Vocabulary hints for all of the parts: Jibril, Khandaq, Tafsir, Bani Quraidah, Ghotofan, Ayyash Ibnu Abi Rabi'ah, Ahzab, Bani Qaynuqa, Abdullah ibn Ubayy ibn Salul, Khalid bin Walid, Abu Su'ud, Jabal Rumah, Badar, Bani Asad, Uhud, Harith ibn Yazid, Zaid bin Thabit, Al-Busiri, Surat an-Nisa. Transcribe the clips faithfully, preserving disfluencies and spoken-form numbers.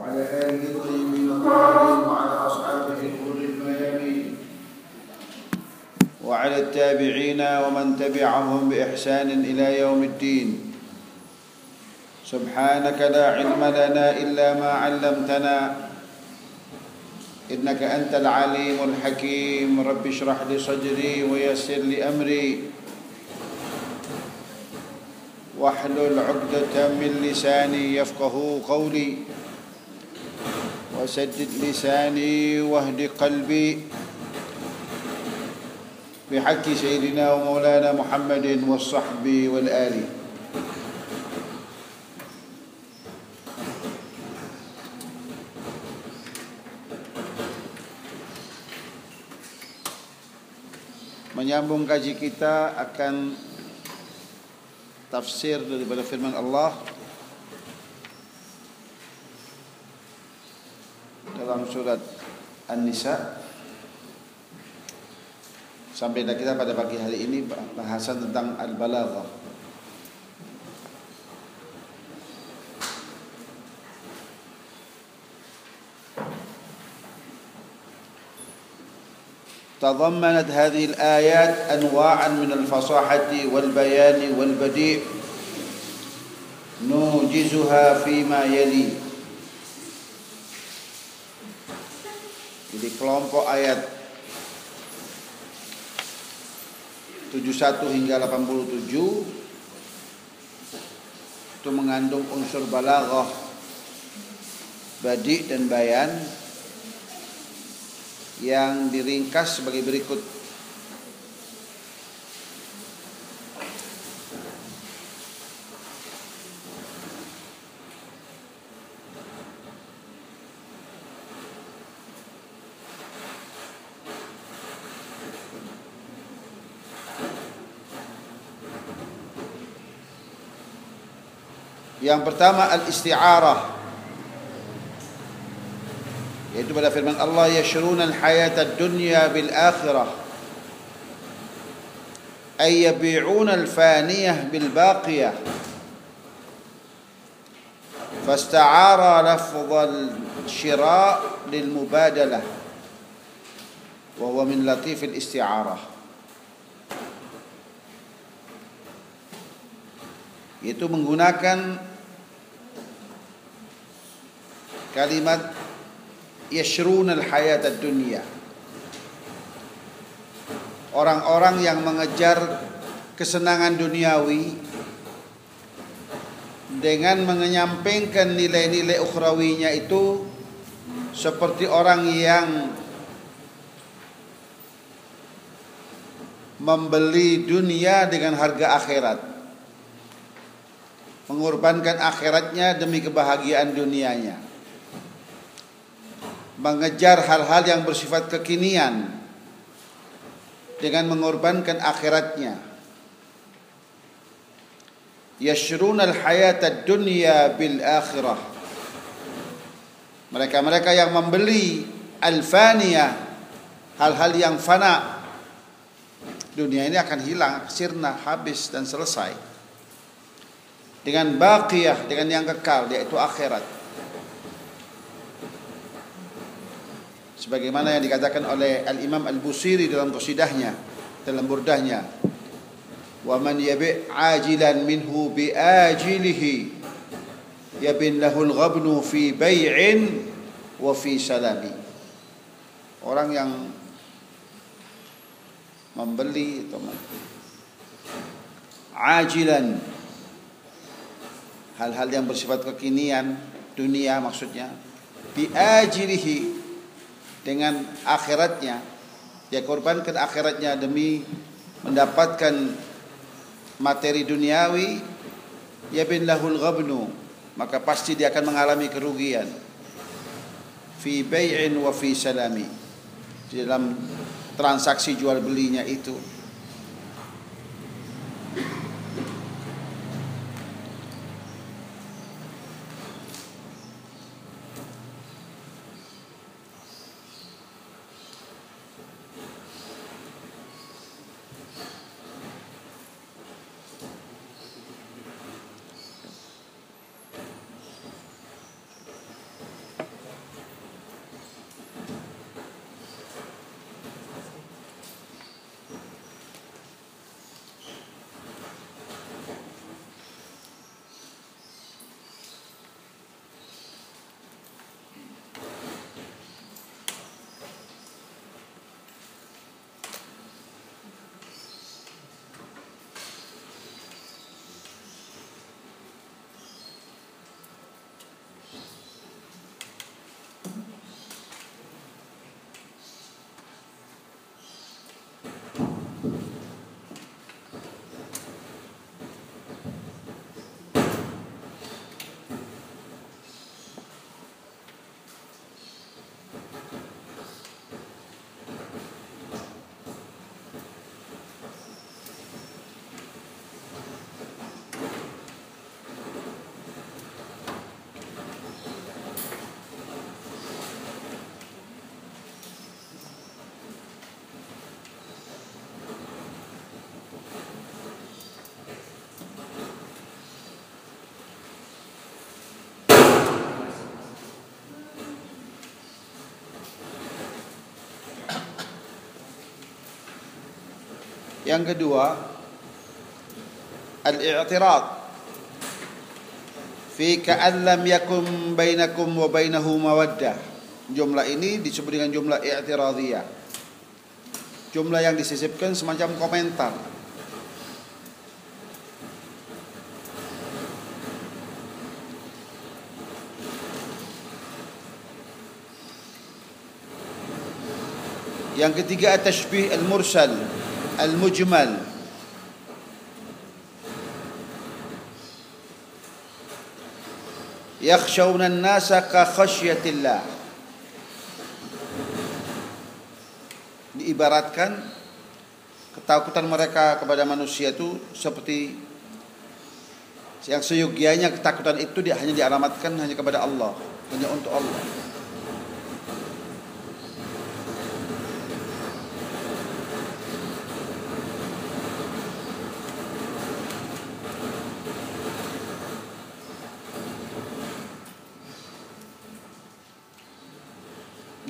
وعلى آله الطيبين الطاهرين وعلى أصحابه الغر الميامين وعلى التابعين ومن تبعهم بإحسان إلى يوم الدين سبحانك لا علم لنا إلا ما علمتنا إنك أنت العليم الحكيم رب اشرح لي صدري ويسر لي أمري واحلل عقدة من لساني يفقه قولي وسدد لساني واهد قلبي بحق سيدنا ومولانا محمد والصحب والآل. Menyambung kaji kita akan tafsir daripada firman Allah dalam surat an-Nisa. Sampai kita pada pagi hari ini bahasan tentang al-balaghah. تضمنت هذه الآيات أنواعا من الفصاحة والبيان والبديع نوجزها فيما يلي. Jadi kelompok ayat tujuh puluh satu hingga delapan puluh tujuh itu mengandung unsur balaghah, badi' dan bayan yang diringkas sebagai berikut. Yang pertama al-isti'arah, yaitu pada firman Allah yashruna al-hayata ad-dunya bil akhirah ay yabi'una al-faniyah bil baqiyah fasta'ara lafdh al-shira' lil mubadalah wa huwa min latif al-isti'arah, yaitu menggunakan kalimat yashruna al-hayat ad-dunya. Orang-orang yang mengejar kesenangan duniawi dengan menyampingkan nilai-nilai ukhrawinya itu seperti orang yang membeli dunia dengan harga akhirat, mengorbankan akhiratnya demi kebahagiaan dunianya, mengejar hal-hal yang bersifat kekinian dengan mengorbankan akhiratnya. Yashruna al-hayata ad-dunya bil akhirah. Mereka-mereka yang membeli al-faniyah, hal-hal yang fana. Dunia ini akan hilang, sirna, habis dan selesai. Dengan baqiyah, dengan yang kekal, yaitu akhirat. Sebagaimana yang dikatakan oleh Al-Imam Al-Busiri dalam qasidahnya, dalam burdahnya, wa man yabi' ajilan minhu bi ajilihi yabin lahu al-ghabnu fi bai'in wa fi salami. Orang yang membeli teman ajilan, hal-hal yang bersifat kekinian, dunia maksudnya, bi ajilihi, dengan akhiratnya, dia korbankan akhiratnya demi mendapatkan materi duniawi, ya bin lahul ghabnu, maka pasti dia akan mengalami kerugian. Fi bai'in wa fi salami, di dalam transaksi jual belinya itu. Yang kedua, al-i'tirad fi ka'an lam yakum bainakum wa bainahu mawaddah. Jumlah ini disebut dengan jumlah i'tiradiyah, jumlah yang disisipkan semacam komentar. Yang ketiga, at-tashbih al-mursal al-mujmal. Yakhshawna an-nasa ka khasyatillah. Diibaratkan ketakutan mereka kepada manusia itu seperti yang seyogianya ketakutan itu dia hanya dialamatkan hanya kepada Allah, hanya untuk Allah.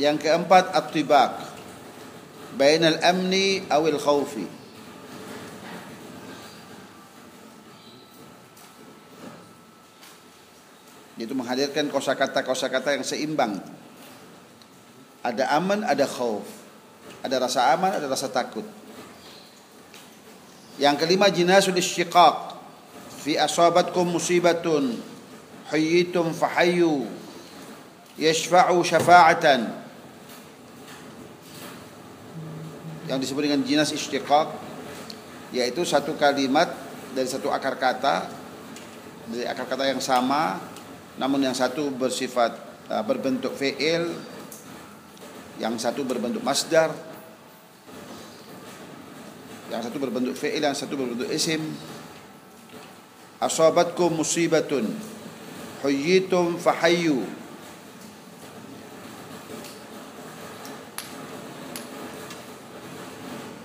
Yang keempat, at-tibaq bainal amni awil khawfi. Itu menghadirkan kosakata-kosakata yang seimbang. Ada aman, ada khauf. Ada rasa aman, ada rasa takut. Yang kelima, jinasul istiqaq fi asabatkum musibatun hayyitum fahayyu yashfa'u syafa'atan. Yang disebut dengan jinas istiqaq yaitu satu kalimat dari satu akar kata, dari akar kata yang sama, namun yang satu bersifat berbentuk fi'il, yang satu berbentuk masdar, yang satu berbentuk fi'il, yang satu berbentuk isim. Asabatkum musibatun huyyitum fahayyu.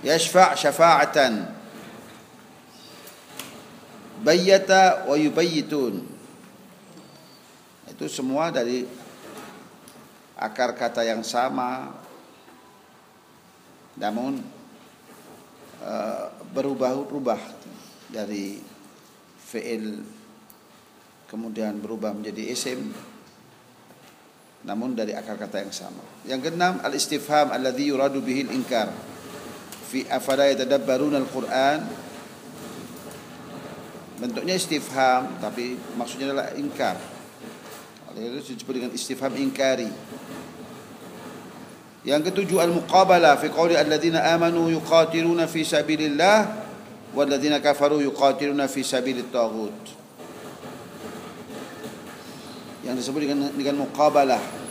Yashfa' syafa'atan bayyata wa yubayyitun. Itu semua dari akar kata yang sama, namun e, berubah-ubah dari fi'il kemudian berubah menjadi isim, namun dari akar kata yang sama. Yang keenam, al-istifham alladhi yuradu bihil inkar fi afala yatadabbaruna al-Qur'an. Bentuknya istifham tapi maksudnya adalah ingkar. Oleh itu disebut dengan istifham ingkari. Yang ketujuh, al-muqabalah fi qawli alladziina aamanu yuqatiluna fi sabilillah walladziina kafaru yuqatiluna fi sabilit taghut. Yang disebut dengan dengan muqabalah.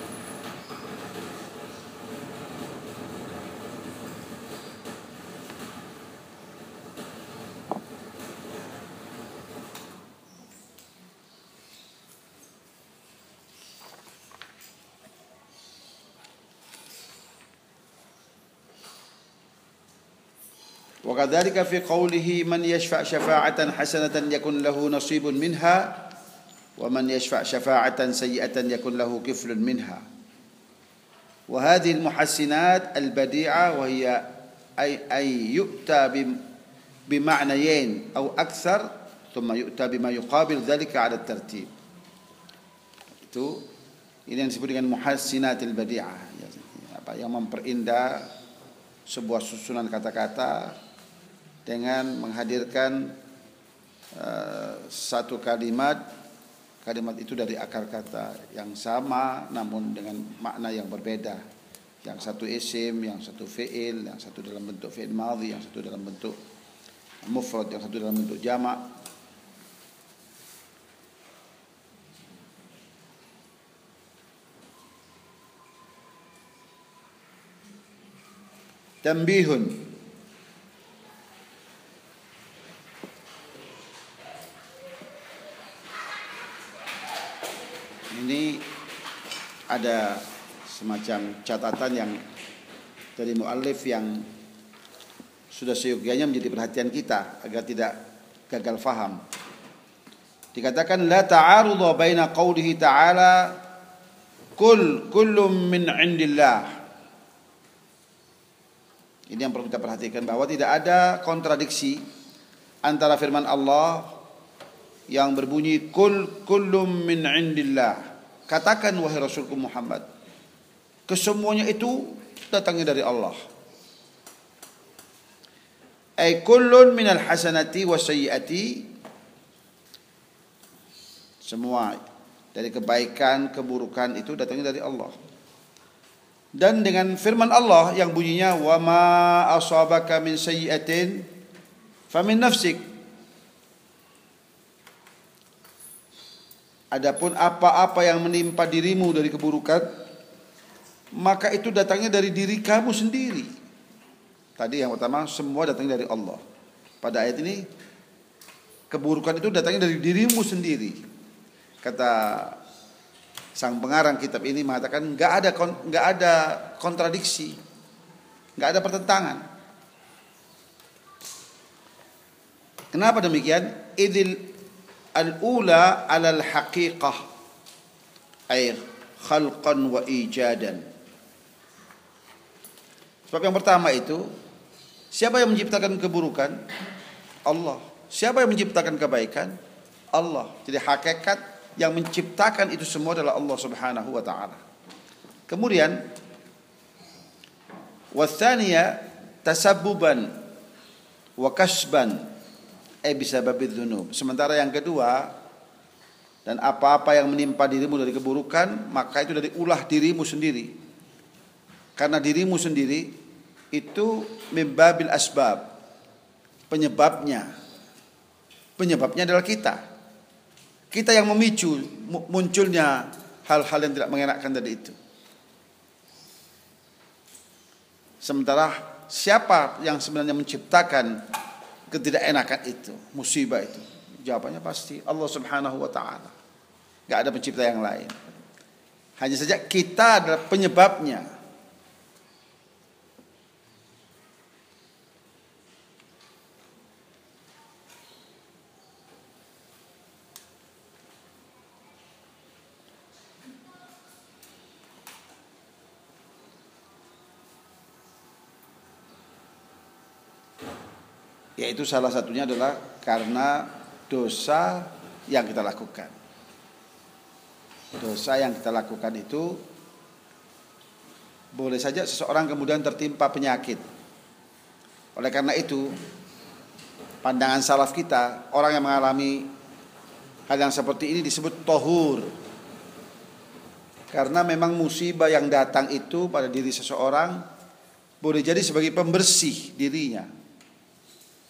وكذلك في قوله من يشفع شفاعة حسنة يكن له نصيب منها ومن يشفع شفاعة سيئة يكن له كفل منها. وهذه المحسنات البديعة وهي أي أي يؤتى بمعنيين أو أكثر ثم يؤتى بما يقابل ذلك على الترتيب. Itu ini yang disebut dengan muhassinat al-badi'ah, apa yang memperindah sebuah susunan kata-kata dengan menghadirkan uh, satu kalimat, kalimat itu dari akar kata yang sama namun dengan makna yang berbeda. Yang satu isim, yang satu fi'il, yang satu dalam bentuk fi'il madhi, yang satu dalam bentuk mufrad, yang satu dalam bentuk jamak. Tanbihun ini ada semacam catatan yang dari muallif yang sudah seyogianya menjadi perhatian kita agar tidak gagal faham. Dikatakan la ta'arudha baina qawlihi ta'ala kull kullum min indillah Ini yang perlu kita perhatikan, bahwa tidak ada kontradiksi antara firman Allah yang berbunyi kul kullum min indillah, katakan wahai Rasulku Muhammad, kesemuanya itu datangnya dari Allah. Ay kullun min alhasanati wasayyiati, semua dari kebaikan keburukan itu datangnya dari Allah. Dan dengan firman Allah yang bunyinya wa ma asabaka min sayyi'atin famin nafsik, adapun apa-apa yang menimpa dirimu dari keburukan, maka itu datangnya dari diri kamu sendiri. Tadi yang pertama semua datangnya dari Allah. Pada ayat ini keburukan itu datangnya dari dirimu sendiri. Kata sang pengarang kitab ini mengatakan nggak ada nggak ada kontradiksi, nggak ada pertentangan. Kenapa demikian? Idil al-ula alal haqiqah, ay khalqan wa ijadan. Sebab yang pertama itu, siapa yang menciptakan keburukan? Allah. Siapa yang menciptakan kebaikan? Allah. Jadi hakikat yang menciptakan itu semua adalah Allah Subhanahu wa taala. Kemudian watsaniya tasabbuban wa kasban ay bisababid dzunub. Sementara yang kedua, dan apa-apa yang menimpa dirimu dari keburukan, maka itu dari ulah dirimu sendiri. Karena dirimu sendiri itu mimbabil asbab. Penyebabnya. Penyebabnya adalah kita. Kita yang memicu munculnya hal-hal yang tidak mengenakan tadi itu. Sementara siapa yang sebenarnya menciptakan ketidakenakan itu, musibah itu? Jawabannya pasti Allah Subhanahu wa taala. Enggak ada pencipta yang lain. Hanya saja kita adalah penyebabnya. Yaitu salah satunya adalah karena dosa yang kita lakukan. Dosa yang kita lakukan itu boleh saja seseorang kemudian tertimpa penyakit. Oleh karena itu, pandangan salaf kita, orang yang mengalami hal yang seperti ini disebut tohur. Karena memang musibah yang datang itu pada diri seseorang boleh jadi sebagai pembersih dirinya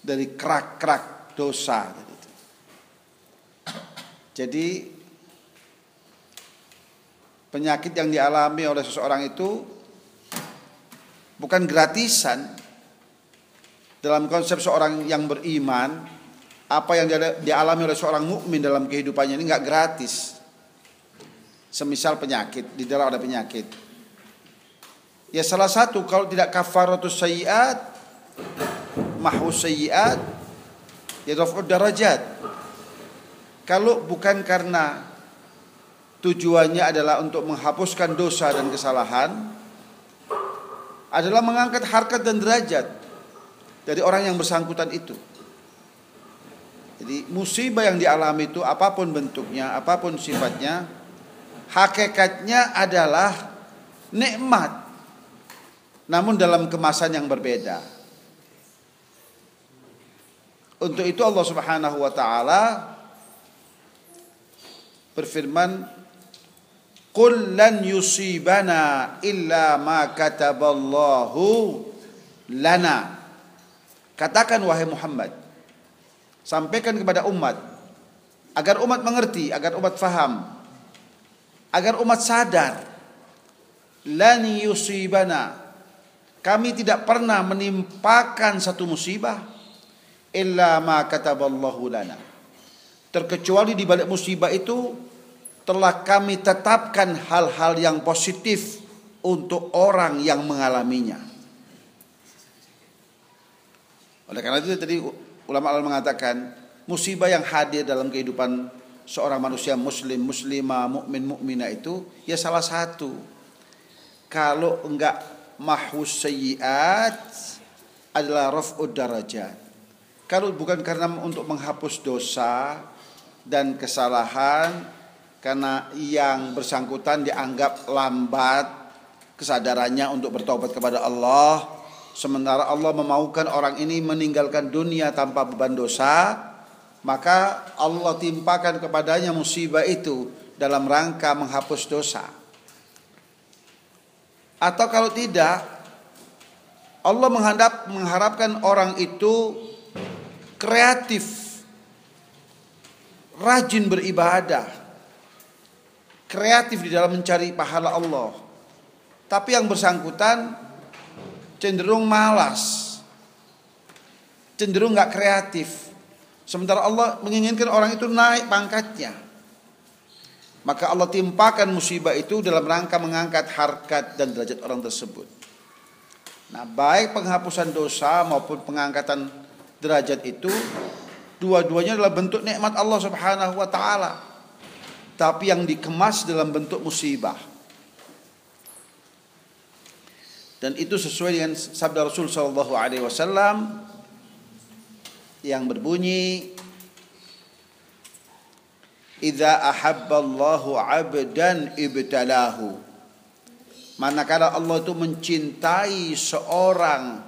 dari kerak-kerak dosa. Jadi penyakit yang dialami oleh seseorang itu bukan gratisan. Dalam konsep seorang yang beriman, apa yang dialami oleh seorang mukmin dalam kehidupannya ini nggak gratis. Semisal penyakit, didera oleh penyakit, ya salah satu kalau tidak kafaratus sayyiat, mahus sayyiat, yadrof'ud darajat. Kalau bukan karena tujuannya adalah untuk menghapuskan dosa dan kesalahan, adalah mengangkat harkat dan derajat dari orang yang bersangkutan itu. Jadi musibah yang dialami itu apapun bentuknya, apapun sifatnya, hakikatnya adalah nikmat, namun dalam kemasan yang berbeda. Untuk itu Allah Subhanahu wa taala berfirman, "Qul lan yusibana illa ma kataballahu lana." Katakan wahai Muhammad, sampaikan kepada umat agar umat mengerti, agar umat faham, agar umat sadar, "Lan yusibana." Kami tidak pernah menimpakan satu musibah illa ma kataballahu lana, terkecuali di balik musibah itu telah kami tetapkan hal-hal yang positif untuk orang yang mengalaminya. Oleh karena itu tadi ulama mengatakan musibah yang hadir dalam kehidupan seorang manusia muslim, muslimah, mukmin, mukminah itu ya salah satu, kalau enggak mahus sayyiat adalah raf'ud darajat. Kalau bukan karena untuk menghapus dosa dan kesalahan, karena yang bersangkutan dianggap lambat kesadarannya untuk bertobat kepada Allah, sementara Allah memaukan orang ini meninggalkan dunia tanpa beban dosa, maka Allah timpakan kepadanya musibah itu dalam rangka menghapus dosa. Atau kalau tidak, Allah menghandap, mengharapkan orang itu kreatif, rajin beribadah, kreatif di dalam mencari pahala Allah. Tapi yang bersangkutan cenderung malas, cenderung gak kreatif, sementara Allah menginginkan orang itu naik pangkatnya. Maka Allah timpakan musibah itu dalam rangka mengangkat harkat dan derajat orang tersebut. Nah, baik penghapusan dosa maupun pengangkatan derajat itu dua-duanya adalah bentuk nikmat Allah Subhanahu wa taala, tapi yang dikemas dalam bentuk musibah. Dan itu sesuai dengan sabda Rasul sallallahu alaihi wasallam yang berbunyi, "Idza ahabballahu 'abdan ibtalahu." Manakala Allah itu mencintai seorang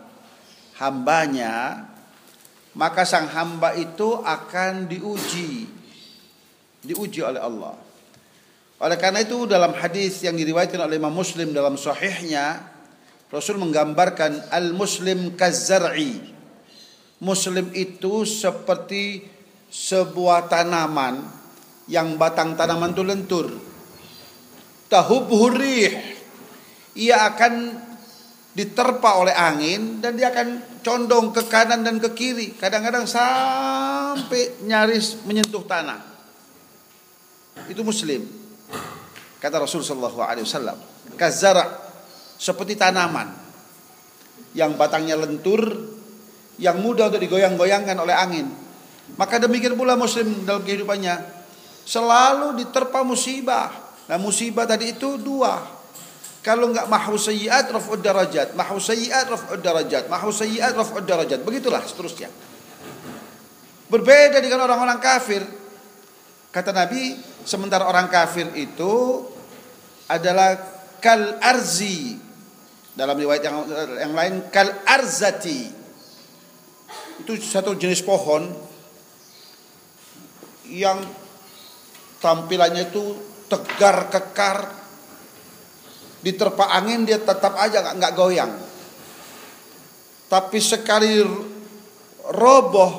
hambanya, maka sang hamba itu akan diuji, diuji oleh Allah. Oleh karena itu dalam hadis yang diriwayatkan oleh Imam Muslim dalam sahihnya, Rasul menggambarkan al-muslim kazzar'i. Muslim itu seperti sebuah tanaman yang batang tanaman itu lentur. Tahubbuhur rih. Ia akan diterpa oleh angin dan dia akan condong ke kanan dan ke kiri, kadang-kadang sampai nyaris menyentuh tanah. Itu muslim, kata Rasulullah shallallahu alaihi wasallam. Kazara, seperti tanaman yang batangnya lentur, yang mudah untuk digoyang-goyangkan oleh angin. Maka demikian pula muslim dalam kehidupannya selalu diterpa musibah. Nah, musibah tadi itu dua. Kalau enggak mahwu sayyiat raf'ud darajat, mahwu sayyiat raf'ud darajat, mahwu sayyiat raf'ud darajat, begitulah seterusnya. Berbeda dengan orang-orang kafir. Kata Nabi, sementara orang kafir itu adalah kal arzi. Dalam riwayat yang, yang lain kal arzati. Itu satu jenis pohon yang tampilannya itu tegar kekar. Diterpa angin dia tetap aja gak, gak goyang. Tapi sekali roboh,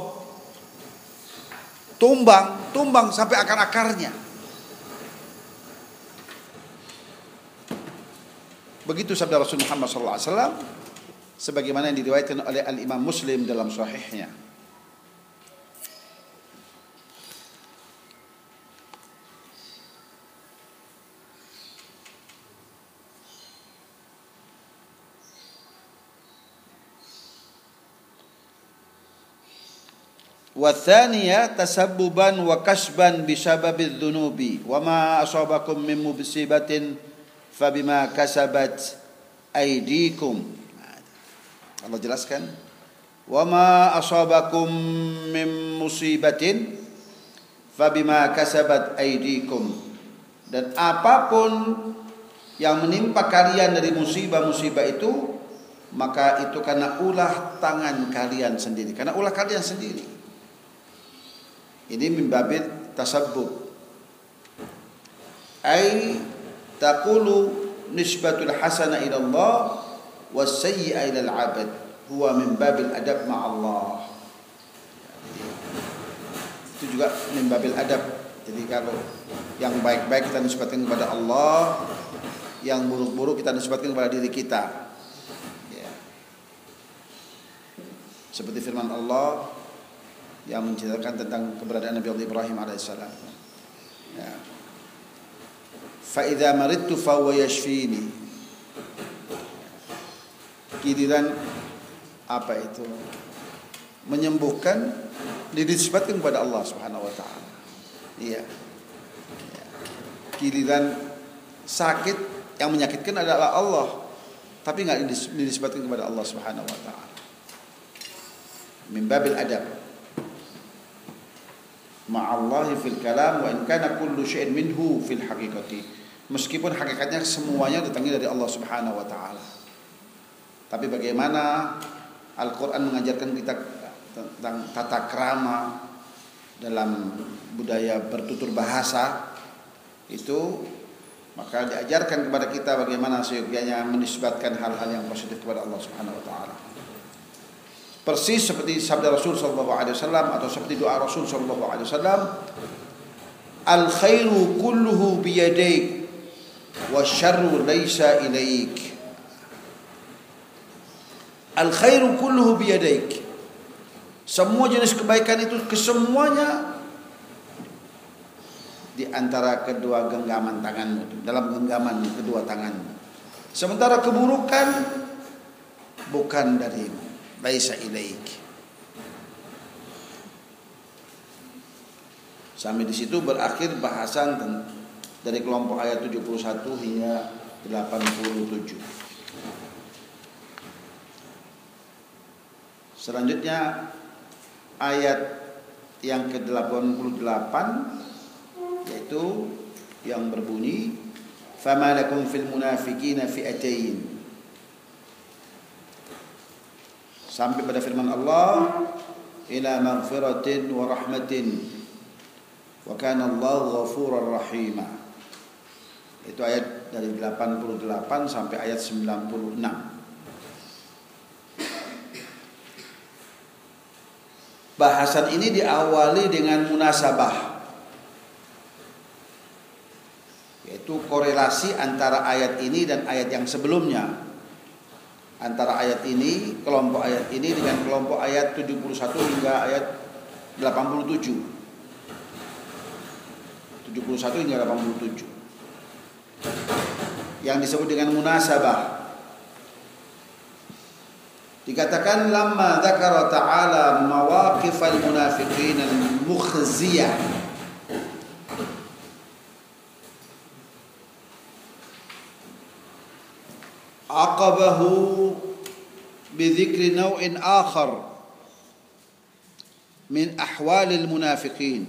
tumbang, tumbang sampai akar-akarnya. Begitu sabda Rasul Muhammad shallallahu alaihi wasallam sebagaimana yang diriwayatkan oleh Al-Imam Muslim dalam sahihnya. Wathaniya tasabbuban wa kasban bisababil dhunubi wa ma asabakum min musibatin fabima kasabat aydikum. Allah jelaskan, wa ma asabakum min musibatin fabima kasabat aydikum, dan apapun yang menimpa kalian dari musibah-musibah itu, maka itu karena ulah tangan kalian sendiri, karena ulah kalian sendiri. Ini mimbabit tasabbub. Ay taqulu nisbatul hasana ila Allah was sayyi'a ila al-'abd huwa mimbabil adab ma'allah. Itu juga mimbabil adab. Jadi kalau yang baik-baik kita nisbatkan kepada Allah, yang buruk-buruk kita nisbatkan kepada diri kita. Ya. Seperti firman Allah yang menceritakan tentang keberadaan Nabi Ibrahim alaihissalam. Ya. Fa idza maridtu fa huwa yashfini. Kiriran apa itu? Menyembuhkan dinisbatkan kepada Allah Subhanahu wa taala. Iya. Kiriran sakit yang menyakitkan adalah Allah, tapi enggak dinisbatkan kepada Allah Subhanahu wa taala. min babil adab ma'allahi fil kalam wa in kana kullu syai'in minhu fil haqiqati, meskipun hakikatnya semuanya datangnya dari Allah Subhanahu wa taala, tapi bagaimana Al-Qur'an mengajarkan kita tentang tata krama dalam budaya bertutur bahasa itu, maka diajarkan kepada kita bagaimana seyogianya menisbatkan hal-hal yang positif kepada Allah Subhanahu wa taala. Persis seperti sabda Rasul sallallahu alaihi wasallam atau seperti doa Rasul sallallahu alaihi wasallam, al khairu kulluhu bi yadayk wasyarru laysa ilaik. Al khairu kulluhu bi yadayk. Semua jenis kebaikan itu kesemuanya di antara kedua genggaman tanganmu, dalam genggaman kedua tanganmu. Sementara keburukan bukan darimu, laisa ilaik. Sampai di situ berakhir bahasan dari kelompok ayat tujuh puluh satu hingga delapan puluh tujuh. Selanjutnya ayat yang ke-delapan puluh delapan yaitu yang berbunyi fama lakum fil munafiqina fi'atain, sampai pada firman Allah ila maghfiratin wa rahmatin wa kana Allahu ghafurur rahim. Itu ayat dari delapan puluh delapan sampai ayat sembilan puluh enam. Bahasan ini diawali dengan munasabah, yaitu korelasi antara ayat ini dan ayat yang sebelumnya, antara ayat ini, kelompok ayat ini dengan kelompok ayat tujuh puluh satu hingga ayat delapan puluh tujuh. tujuh puluh satu hingga delapan puluh tujuh yang disebut dengan munasabah. Dikatakan lamma dzakara ta'ala mawaqifal munafiqin al-mukhziyah, aqabahu bidhikri naw'in akhar min ahwalil munafiqin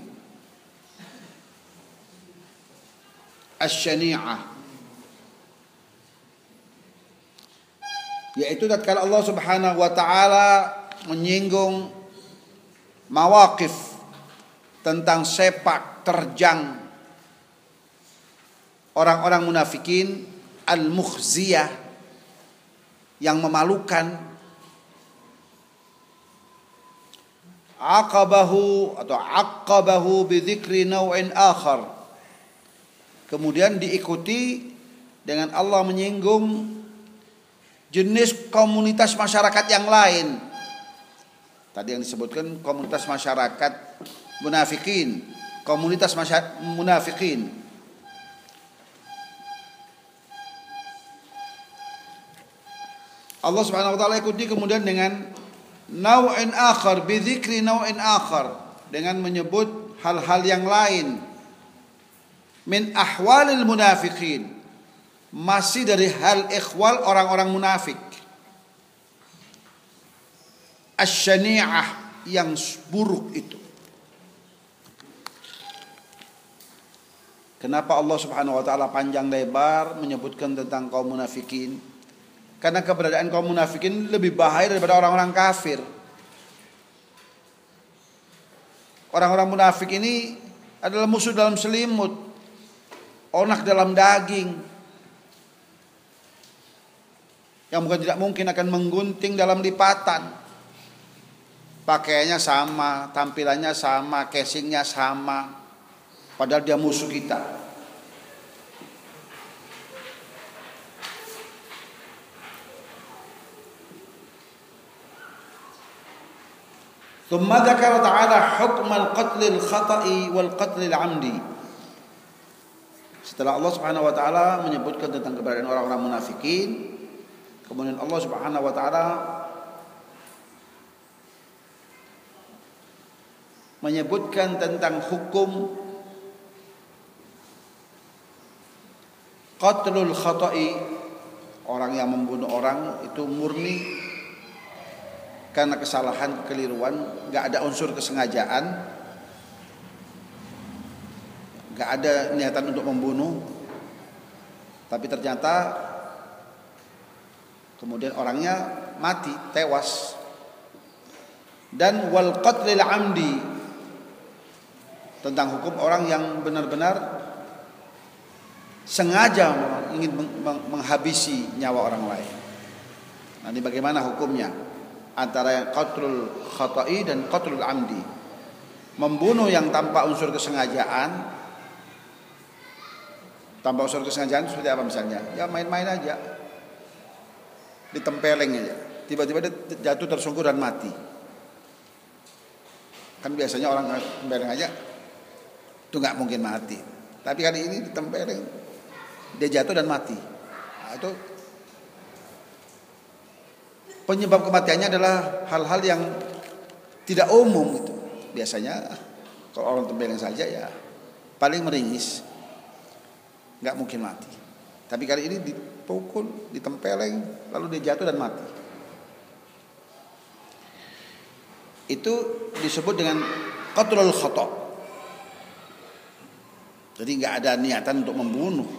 asy-syani'ah, yaitu tatkala Allah Subhanahu wa taala menyinggung mawaqif tentang sepak terjang orang-orang munafikin al-mukhziyah, yang memalukan. Aqabahu atau aqabahu bidzikri naw'in akhar, kemudian diikuti dengan Allah menyinggung jenis komunitas masyarakat yang lain. Tadi yang disebutkan komunitas masyarakat munafikin, komunitas masyarakat munafikin. Allah Subhanahu wa taala ikuti kemudian dengan naw'in akhar, bidzikri naw'in akhar, dengan menyebut hal-hal yang lain min ahwalil munafiqin, masih dari hal ikhwal orang-orang munafik asy-syani'ah, yang buruk itu. Kenapa Allah Subhanahu wa taala panjang lebar menyebutkan tentang kaum munafikin? Karena keberadaan kaum munafikin lebih bahaya daripada orang-orang kafir. Orang-orang munafik ini adalah musuh dalam selimut, onak dalam daging, yang bukan tidak mungkin akan menggunting dalam lipatan. Pakaiannya sama, tampilannya sama, casingnya sama, padahal dia musuh kita. ثم ذكر تعالى حكم القتل الخطأ والقتل العمدي. Setelah Allah Subhanahu wa taala menyebutkan tentang keberadaan orang-orang munafikin, kemudian Allah Subhanahu wa taala menyebutkan tentang hukum qatlul khata'i, orang yang membunuh orang itu murni karena kesalahan, kekeliruan, gak ada unsur kesengajaan, gak ada niatan untuk membunuh, tapi ternyata kemudian orangnya mati, tewas. Dan wal qatlil amdi, tentang hukum orang yang benar-benar sengaja ingin menghabisi nyawa orang lain. Nah, ini bagaimana hukumnya antara yang qatlul khata'i dan qatlul amdi, membunuh yang tanpa unsur kesengajaan. Tanpa unsur kesengajaan seperti apa misalnya? Ya main-main aja, ditempeleng aja, tiba-tiba dia jatuh tersungkur dan mati. Kan biasanya orang tempeleng aja itu nggak mungkin mati, tapi kali ini ditempeleng, dia jatuh dan mati. Nah, itu penyebab kematiannya adalah hal-hal yang tidak umum gitu. Biasanya kalau orang tempeleng saja ya paling meringis, nggak mungkin mati. Tapi kali ini dipukul, ditempeleng, lalu dia jatuh dan mati. Itu disebut dengan qatlul khata. Jadi nggak ada niatan untuk membunuh.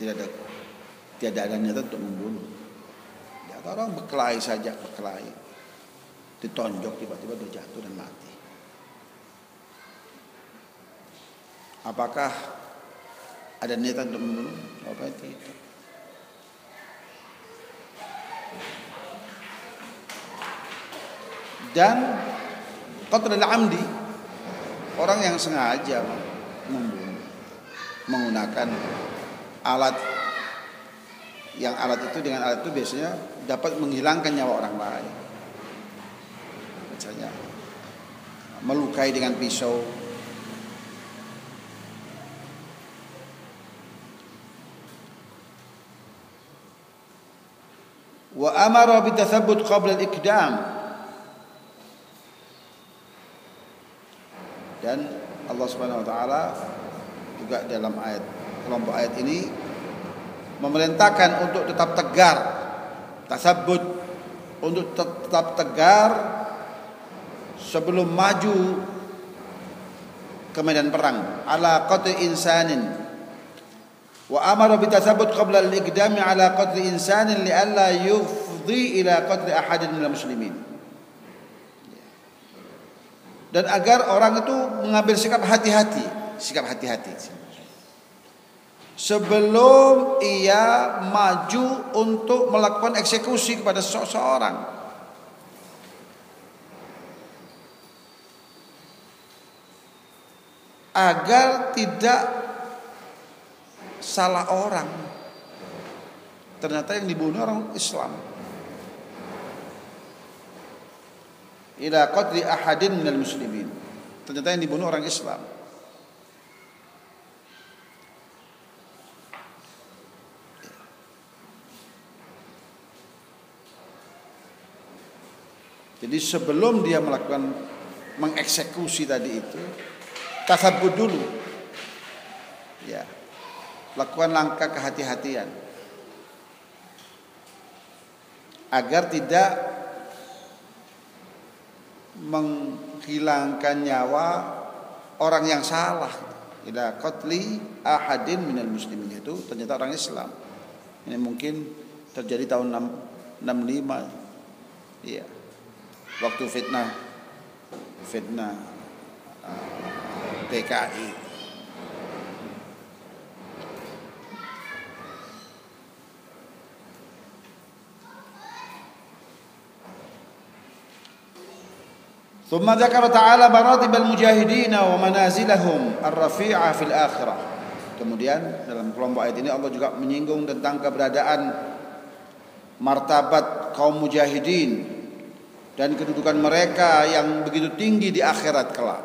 Tidak ada, tidak ada niatan untuk membunuh. Orang berkelahi saja, berkelahi, ditonjok, tiba-tiba dia jatuh dan mati. Apakah ada niatan untuk membunuh? Apakah tidak? Dan qatlul amdi, orang yang sengaja membunuh menggunakan alat, yang alat itu, dengan alat itu biasanya dapat menghilangkan nyawa orang lain. Misalnya melukai dengan pisau, wa amara bitathabbut qabla al-iqdam, dan Allah Subhanahu wa taala juga dalam ayat, kelompok ayat ini memerintahkan untuk tetap tegar, tasabbut, untuk tetap tegar sebelum maju ke medan perang. Ala qatl insanin, wa amara bitasabbut qabla al-iqdami ala qatl insanin li'alla yufdi ila qatl ahadin minal muslimin. Dan agar orang itu mengambil sikap hati-hati, sikap hati-hati sebelum ia maju untuk melakukan eksekusi kepada seseorang. Agar tidak salah orang. Ternyata yang dibunuh orang Islam. Ila qatli ahadin minal muslimin. Ternyata yang dibunuh orang Islam. Jadi sebelum dia melakukan mengeksekusi tadi itu, tasabbut dulu, ya, lakukan langkah kehati-hatian agar tidak menghilangkan nyawa orang yang salah. Ila qatli ahadin minal muslimin, itu ternyata orang Islam. Ini mungkin terjadi tahun enam puluh lima, iya, waktu fitnah fitnah T K I. Tsumma dzakara ta'ala maratibal mujahidina wa manazilahum ar-rafi'ah fil akhirah. Kemudian dalam kelompok ayat ini Allah juga menyinggung tentang keberadaan martabat kaum mujahidin dan kedudukan mereka yang begitu tinggi di akhirat kelak.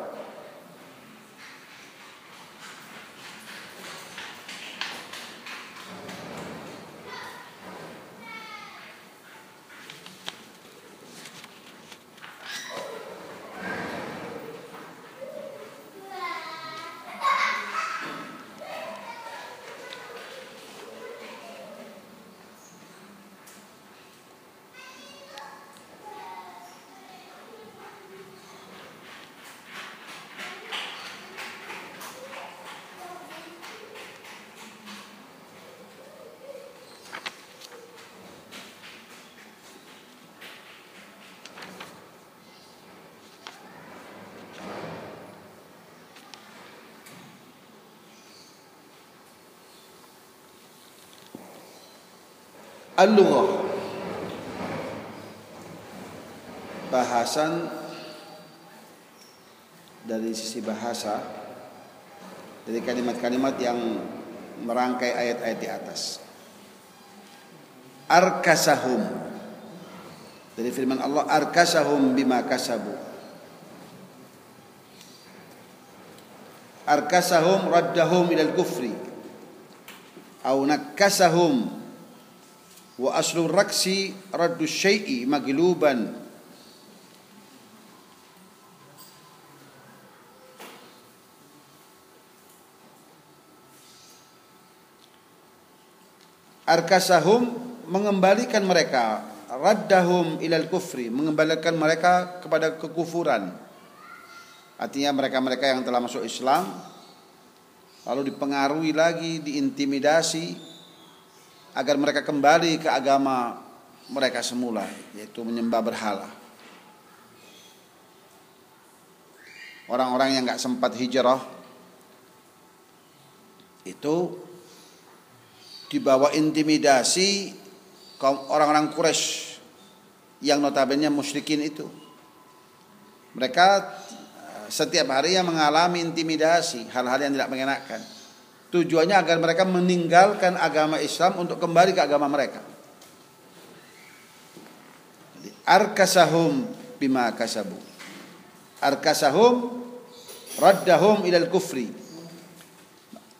Al-lughah, bahasan dari sisi bahasa, dari kalimat-kalimat yang merangkai ayat-ayat di atas. Arkasahum, dari firman Allah, arkasahum bima kasabu. Arkasahum raddahum ilal kufri au nakasahum wa aslu raksi raddu syai'i magluban. Arkasahum, mengembalikan mereka, raddahum ilal kufri, mengembalikan mereka kepada kekufuran. Artinya mereka-mereka yang telah masuk Islam lalu dipengaruhi lagi, diintimidasi agar mereka kembali ke agama mereka semula, yaitu menyembah berhala. Orang-orang yang gak sempat hijrah itu dibawa intimidasi kaum orang-orang Quraisy yang notabene musyrikin itu. Mereka setiap hari yang mengalami intimidasi, hal-hal yang tidak menyenangkan. Tujuannya agar mereka meninggalkan agama Islam untuk kembali ke agama mereka. Jadi, arkasahum bima kasabu. Arkasahum raddahum ilal kufri,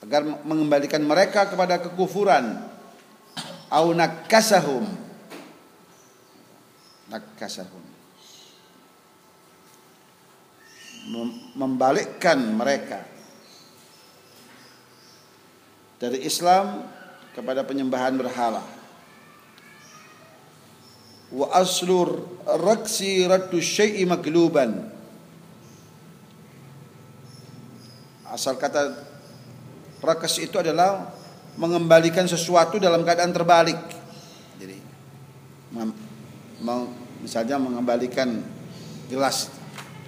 agar mengembalikan mereka kepada kekufuran. Au nakasahum, nakasahum, membalikkan mereka dari Islam kepada penyembahan berhala. Wa aslur raksi raddu syai'i magluban, asal kata rakas itu adalah mengembalikan sesuatu dalam keadaan terbalik. Jadi misalnya mengembalikan gelas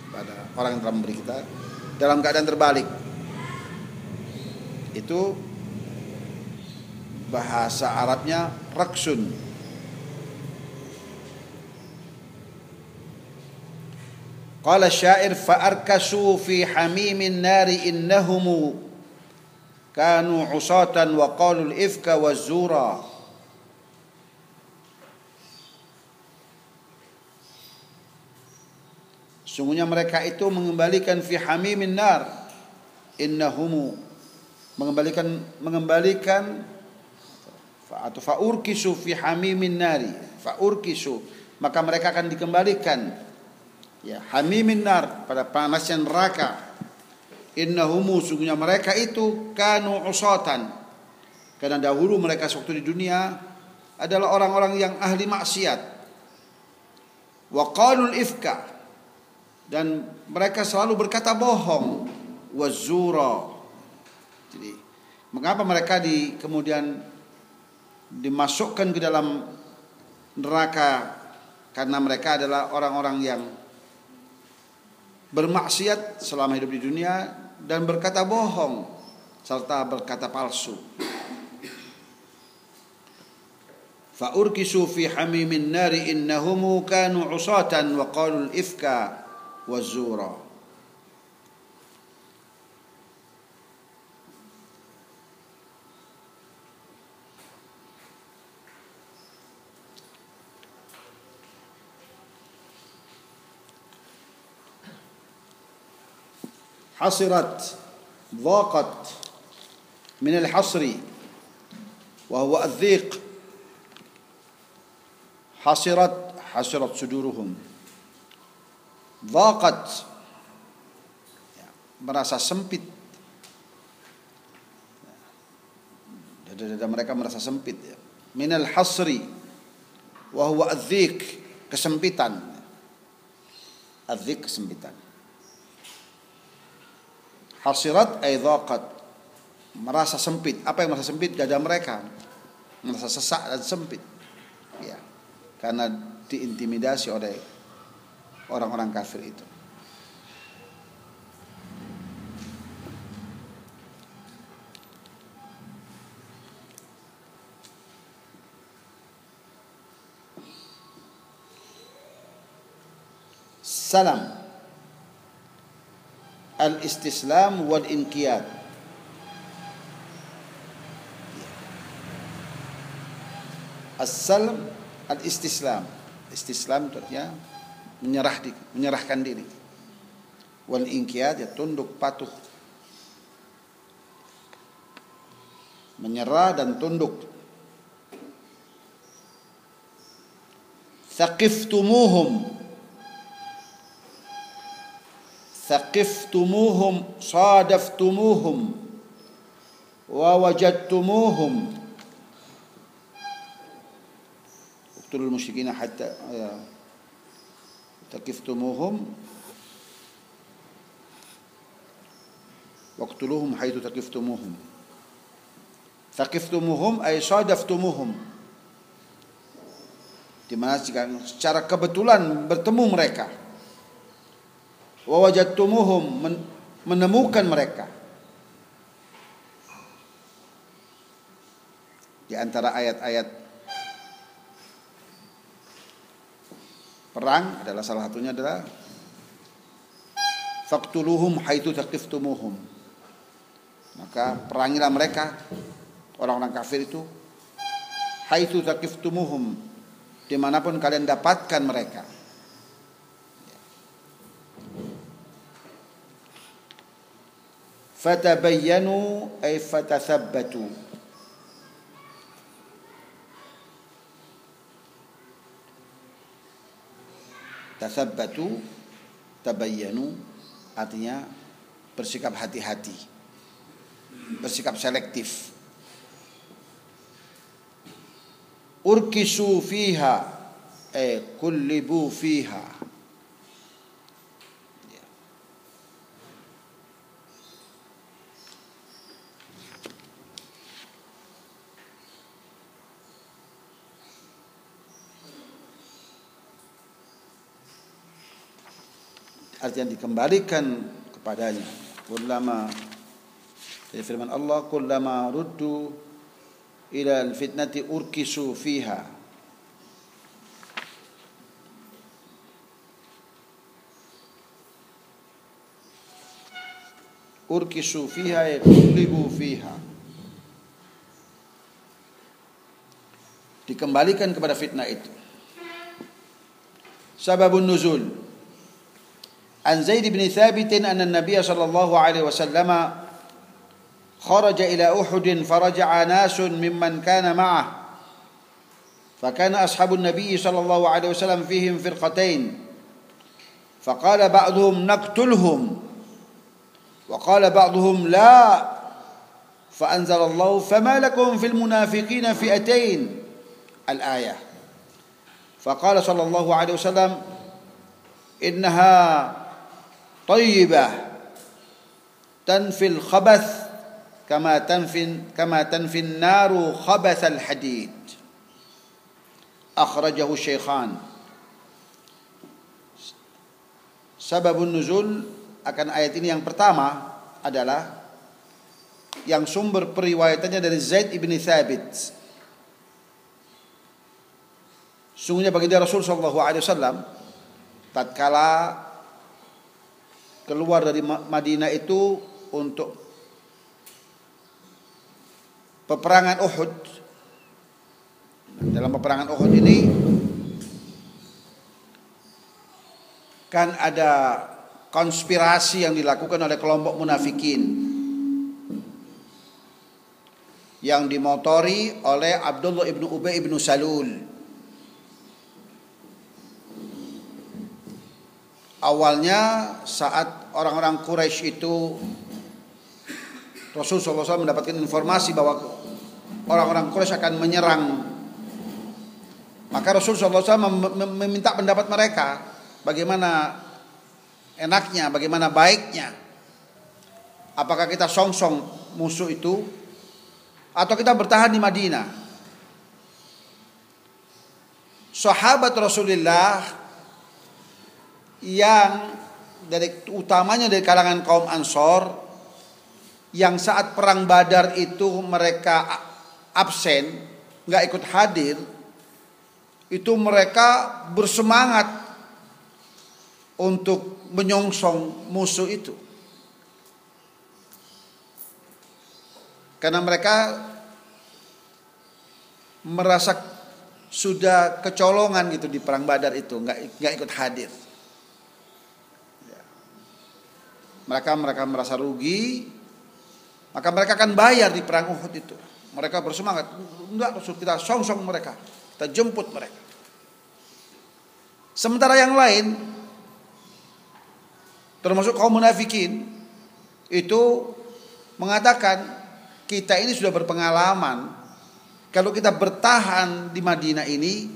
pada orang yang telah memberi kita dalam keadaan terbalik. Itu bahasa Arabnya raksun. Qala syair fa'arkasu fi hamimin nari innahumu kanu usatan wa qalul ifka wa zura. Sungguhnya mereka itu mengembalikan fi hamimin nar innahumu, mengembalikan mengembalikan atau faurkisu fi hamimin nari, faurkisu, maka mereka akan dikembalikan, ya, hamimin nar, pada panasnya neraka. Innahumu, sungguhnya mereka itu kanu usatan, karena dahulu mereka waktu di dunia adalah orang-orang yang ahli maksiat. Wa qalul ifka, dan mereka selalu berkata bohong. Wa zura, jadi mengapa mereka di kemudian dimasukkan ke dalam neraka? Karena mereka adalah orang-orang yang bermaksiat selama hidup di dunia dan berkata bohong serta berkata palsu. Faurkisu fi hamimin nari innahumu kanu usatan wa qalu al-ifka wa zura. حصرت ضاقت من الحصر وهو الضيق. حصرت حصرت صدورهم, ضاقت merasa sempit, dada-dada mereka merasa sempit. Min al-hasri wa huwa adh-dhiq, kesempitan, adh-dhiq kesempitan. Hasirat aidaqat, merasa sempit. Apa yang merasa sempit? Dada mereka merasa sesak dan sempit, ya, karena diintimidasi oleh orang-orang kafir itu. salam, al-istislam wal inqiyad. As-salam, al-istislam. Istislam itu artinya menyerah di, menyerahkan diri. Wal inqiyad, ya tunduk patuh. Menyerah dan tunduk. Thaqiftumuhum, thaqiftumuhum, sadaftumuhum, wa wajadtumuhum, uqtulul musyrikina hatta thaqiftumuhum, waqtuluhum haitsu thaqiftumuhum. Thaqiftumuhum ay sadaftumuhum, di mana secara kebetulan bertemu mereka. Wa wajadtumuhum, menemukan mereka. Di antara ayat-ayat perang adalah salah satunya adalah faqtuluhum haitsu thaqiftumuhum. Maka perangilah mereka, orang-orang kafir itu, haitsu thaqiftumuhum, dimanapun kalian dapatkan mereka. Fatabayyanu ay fatathabbatu, tathabbatu, tabayyanu artinya bersikap hati-hati, bersikap selektif. Urkisu fiha, eh kullibu fiha, ya. Artinya dikembalikan kepadanya. Kullama, dari firman Allah, kullama ruddu ila al-fitnati urkisu fiha. Urkisu fiha yaqlibu fiha, dikembalikan kepada fitnah itu. Sababun nuzul an Zaid bin Thabit anna an-nabiy sallallahu alaihi wasallam خرج إلى أحد فرجع ناس ممن كان معه فكان أصحاب النبي صلى الله عليه وسلم فيهم فرقتين فقال بعضهم نقتلهم وقال بعضهم لا فأنزل الله فما لكم في المنافقين فئتين الآية فقال صلى الله عليه وسلم إنها طيبة تنفي الخبث kama tanfin kama tanfin naru khabathal hadid. Akhrajahu syaikhan. Sababun nuzul akan ayat ini yang pertama adalah yang sumber periwayatannya dari Zaid bin Thabit. Sungguhnya baginda Rasul sallallahu alaihi wasallam tatkala keluar dari Madinah itu untuk peperangan Uhud. Dalam peperangan Uhud ini kan ada konspirasi yang dilakukan oleh kelompok munafikin yang dimotori oleh Abdullah ibn Ubayy ibn Salul. Awalnya saat orang-orang Quraisy itu, Rasul sallallahu alaihi wasallam mendapatkan informasi bahwa orang-orang Quraisy akan menyerang, maka Rasul sallallahu alaihi wasallam meminta pendapat mereka, bagaimana enaknya, bagaimana baiknya, apakah kita songsong musuh itu atau kita bertahan di Madinah. Sahabat Rasulullah yang dari utamanya dari kalangan kaum Ansor, yang saat perang Badar itu mereka absen, nggak ikut hadir, itu mereka bersemangat untuk menyongsong musuh itu. Karena mereka merasa sudah kecolongan gitu di perang Badar itu, nggak nggak ikut hadir. Mereka mereka merasa rugi, maka mereka akan bayar di perang Uhud itu. Mereka bersemangat, enggak, kita songsong mereka, kita jemput mereka. Sementara yang lain, termasuk kaum munafikin, itu mengatakan, kita ini sudah berpengalaman. Kalau kita bertahan di Madinah ini,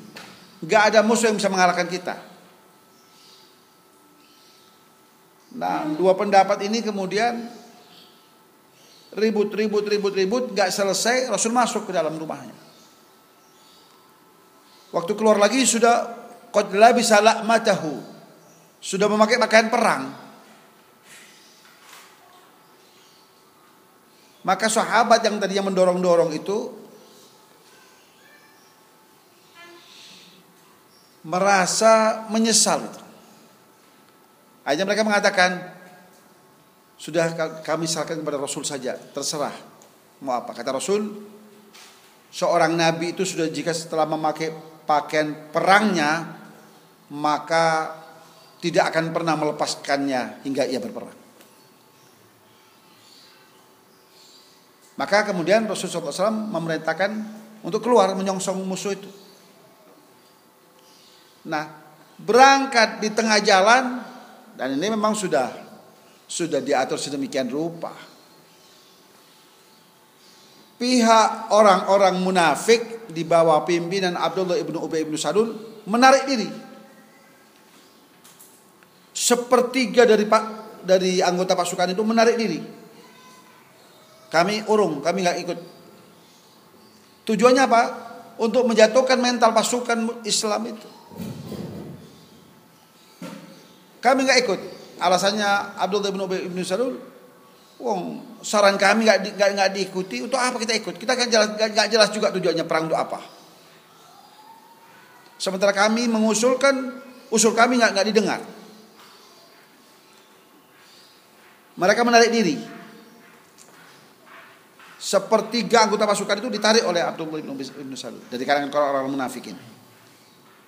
gak ada musuh yang bisa mengalahkan kita. Nah, dua pendapat ini kemudian ribut, ribut, ribut, ribut, gak selesai. Rasul masuk ke dalam rumahnya. Waktu keluar lagi sudah qad labisa la'matahu, sudah memakai pakaian perang. Maka sahabat yang tadinya mendorong-dorong itu merasa menyesal. Akhirnya mereka mengatakan, sudah kami serahkan kepada Rasul saja, terserah mau apa. Kata Rasul, seorang nabi itu sudah jika setelah memakai pakaian perangnya, maka tidak akan pernah melepaskannya hingga ia berperang. Maka kemudian Rasulullah shallallahu alaihi wasallam memerintahkan untuk keluar menyongsong musuh itu. Nah, berangkat di tengah jalan, dan ini memang sudah sudah diatur sedemikian rupa. Pihak orang-orang munafik di bawah pimpinan Abdullah ibn Ubayy ibn Salul menarik diri. Sepertiga dari pak dari anggota pasukan itu menarik diri. Kami urung, kami gak ikut. Tujuannya apa? Untuk menjatuhkan mental pasukan Islam itu. Kami gak ikut. Alasannya Abdullah ibn Ubayy ibn Salul, wong, saran kami gak, gak, gak diikuti. Untuk apa kita ikut? Kita kan jelas, gak, gak jelas juga tujuannya perang untuk apa. Sementara kami mengusulkan, usul kami gak, gak didengar. Mereka menarik diri. Sepertiga anggota pasukan itu ditarik oleh Abdullah ibn Ubayy ibn Salul dari kalangan orang-orang munafikin.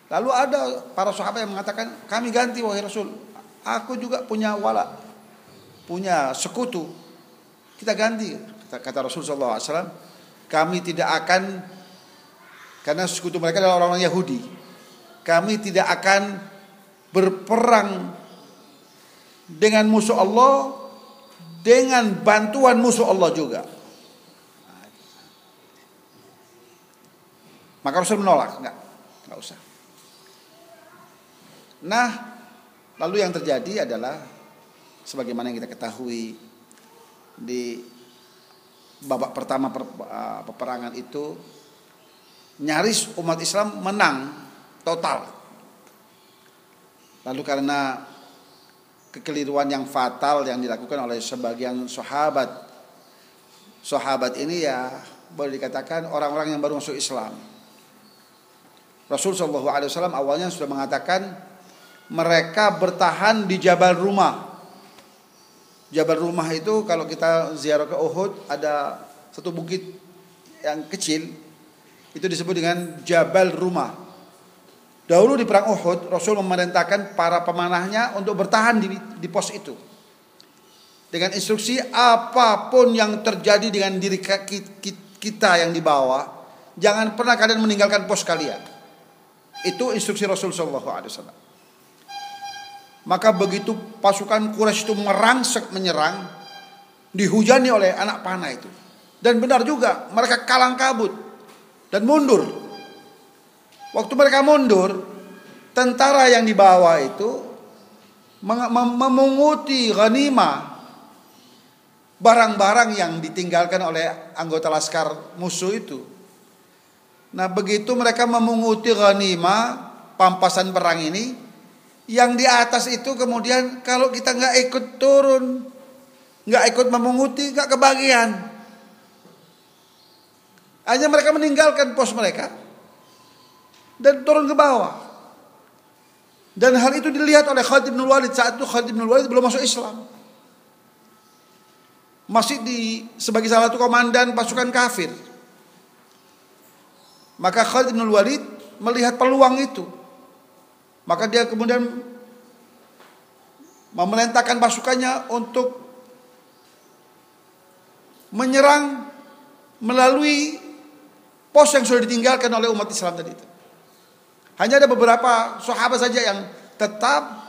Lalu ada para sahabat yang mengatakan, kami ganti wahai Rasul, aku juga punya wala, punya sekutu, kita ganti. Kata Rasul sallallahu alaihi wasallam, kami tidak akan, karena sekutu mereka adalah orang-orang Yahudi, kami tidak akan berperang dengan musuh Allah dengan bantuan musuh Allah juga. Maka Rasul menolak, enggak, enggak usah. Nah, lalu yang terjadi adalah sebagaimana yang kita ketahui di babak pertama per, uh, peperangan itu, nyaris umat Islam menang total. Lalu karena kekeliruan yang fatal yang dilakukan oleh sebagian sahabat, sahabat ini ya boleh dikatakan orang-orang yang baru masuk Islam. Rasul sallallahu alaihi wasallam awalnya sudah mengatakan mereka bertahan di Jabal Rumah. Jabal Rumah itu kalau kita ziarah ke Uhud ada satu bukit yang kecil, itu disebut dengan Jabal Rumah. Dahulu di perang Uhud Rasul memerintahkan para pemanahnya untuk bertahan di, di pos itu. Dengan instruksi apapun yang terjadi dengan diri kita yang dibawa, jangan pernah kalian meninggalkan pos kalian. Itu instruksi Rasul sallallahu alaihi wasallam. Maka begitu pasukan Quraisy itu merangsek menyerang, dihujani oleh anak panah itu. Dan benar juga, mereka kalang kabut dan mundur. Waktu mereka mundur, tentara yang dibawa itu memunguti ghanimah, barang-barang yang ditinggalkan oleh anggota laskar musuh itu. Nah, begitu mereka memunguti ghanimah, pampasan perang ini, yang di atas itu kemudian kalau kita nggak ikut turun, nggak ikut memunguti, nggak kebagian. Hanya mereka meninggalkan pos mereka dan turun ke bawah. Dan hal itu dilihat oleh Khalid bin Walid. Saat itu Khalid bin Walid belum masuk Islam, masih di sebagai salah satu komandan pasukan kafir. Maka Khalid bin Walid melihat peluang itu, maka dia kemudian memerintahkan pasukannya untuk menyerang melalui pos yang sudah ditinggalkan oleh umat Islam tadi itu. Hanya ada beberapa sahabat saja yang tetap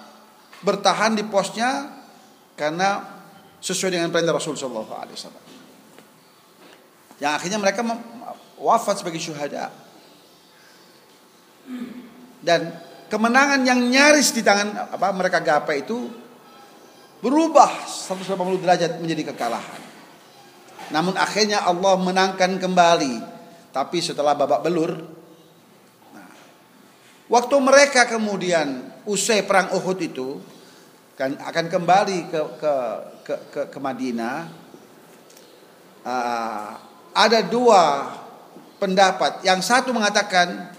bertahan di posnya karena sesuai dengan perintah Rasul sallallahu alaihi wasallam. Yang akhirnya mereka wafat sebagai syuhada. Dan kemenangan yang nyaris di tangan apa mereka gapai itu berubah seratus delapan puluh derajat menjadi kekalahan. Namun akhirnya Allah menangkan kembali, tapi setelah babak belur. Waktu mereka kemudian usai perang Uhud itu kan akan kembali ke ke ke, ke, ke Madinah. Uh, ada dua pendapat. Yang satu mengatakan,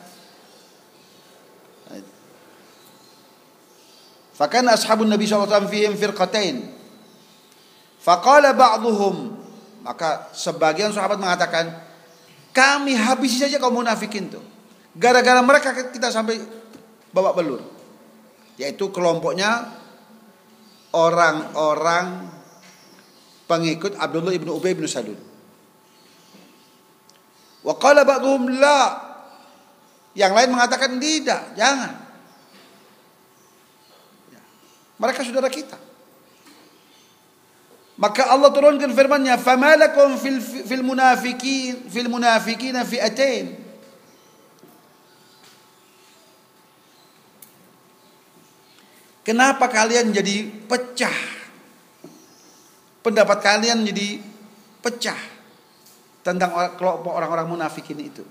"Fakana ashabun Nabi sallallahu alaihi wasallam fihim firqatain." Faqala ba'dhuhum, maka sebagian sahabat mengatakan, "Kami habisi saja kaum munafikin tuh. Gara-gara mereka kita sampai babak belur." Yaitu kelompoknya orang-orang pengikut Abdullah ibn Ubayy ibn Salul. Wa qala ba'dhum la. Yang lain mengatakan tidak, jangan. Mereka saudara kita. Maka Allah turunkan firman-Nya, "Famalakum fil fil munafiqin fil munafiqina fi'atain." Kenapa kalian jadi pecah? Pendapat kalian jadi pecah tentang kelompok orang-orang munafikin itu.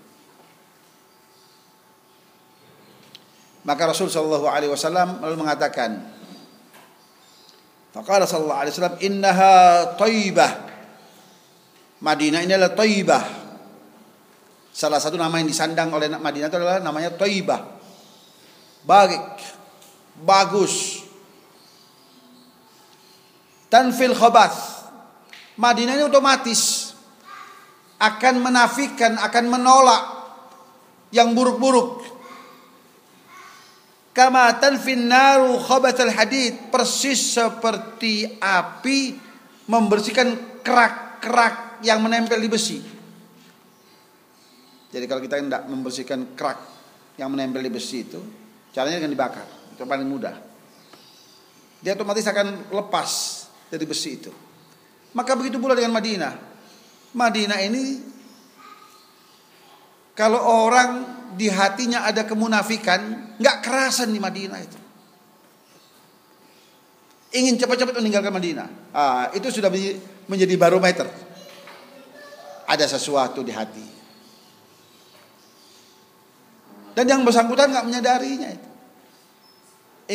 Maka Rasul sallallahu alaihi wasallam lalu mengatakan, faqala sallallahu alaihi wasallam, "Innaha Thaibah." Madinah ini adalah Thaibah. Salah satu nama yang disandang oleh Madinah itu adalah namanya Thaibah. Barik, bagus. Tanfil khabath. Madinah ini otomatis akan menafikan, akan menolak yang buruk-buruk. Kama tanfin naru khabathal hadid, persis seperti api membersihkan kerak-kerak yang menempel di besi. Jadi kalau kita tidak membersihkan kerak yang menempel di besi itu, caranya dengan dibakar. Yang paling mudah, dia otomatis akan lepas dari besi itu. Maka begitu pula dengan Madinah. Madinah ini kalau orang di hatinya ada kemunafikan, nggak kerasan di Madinah itu. Ingin cepat-cepat meninggalkan Madinah. Ah, itu sudah menjadi barometer. Ada sesuatu di hati. Dan yang bersangkutan nggak menyadarinya itu.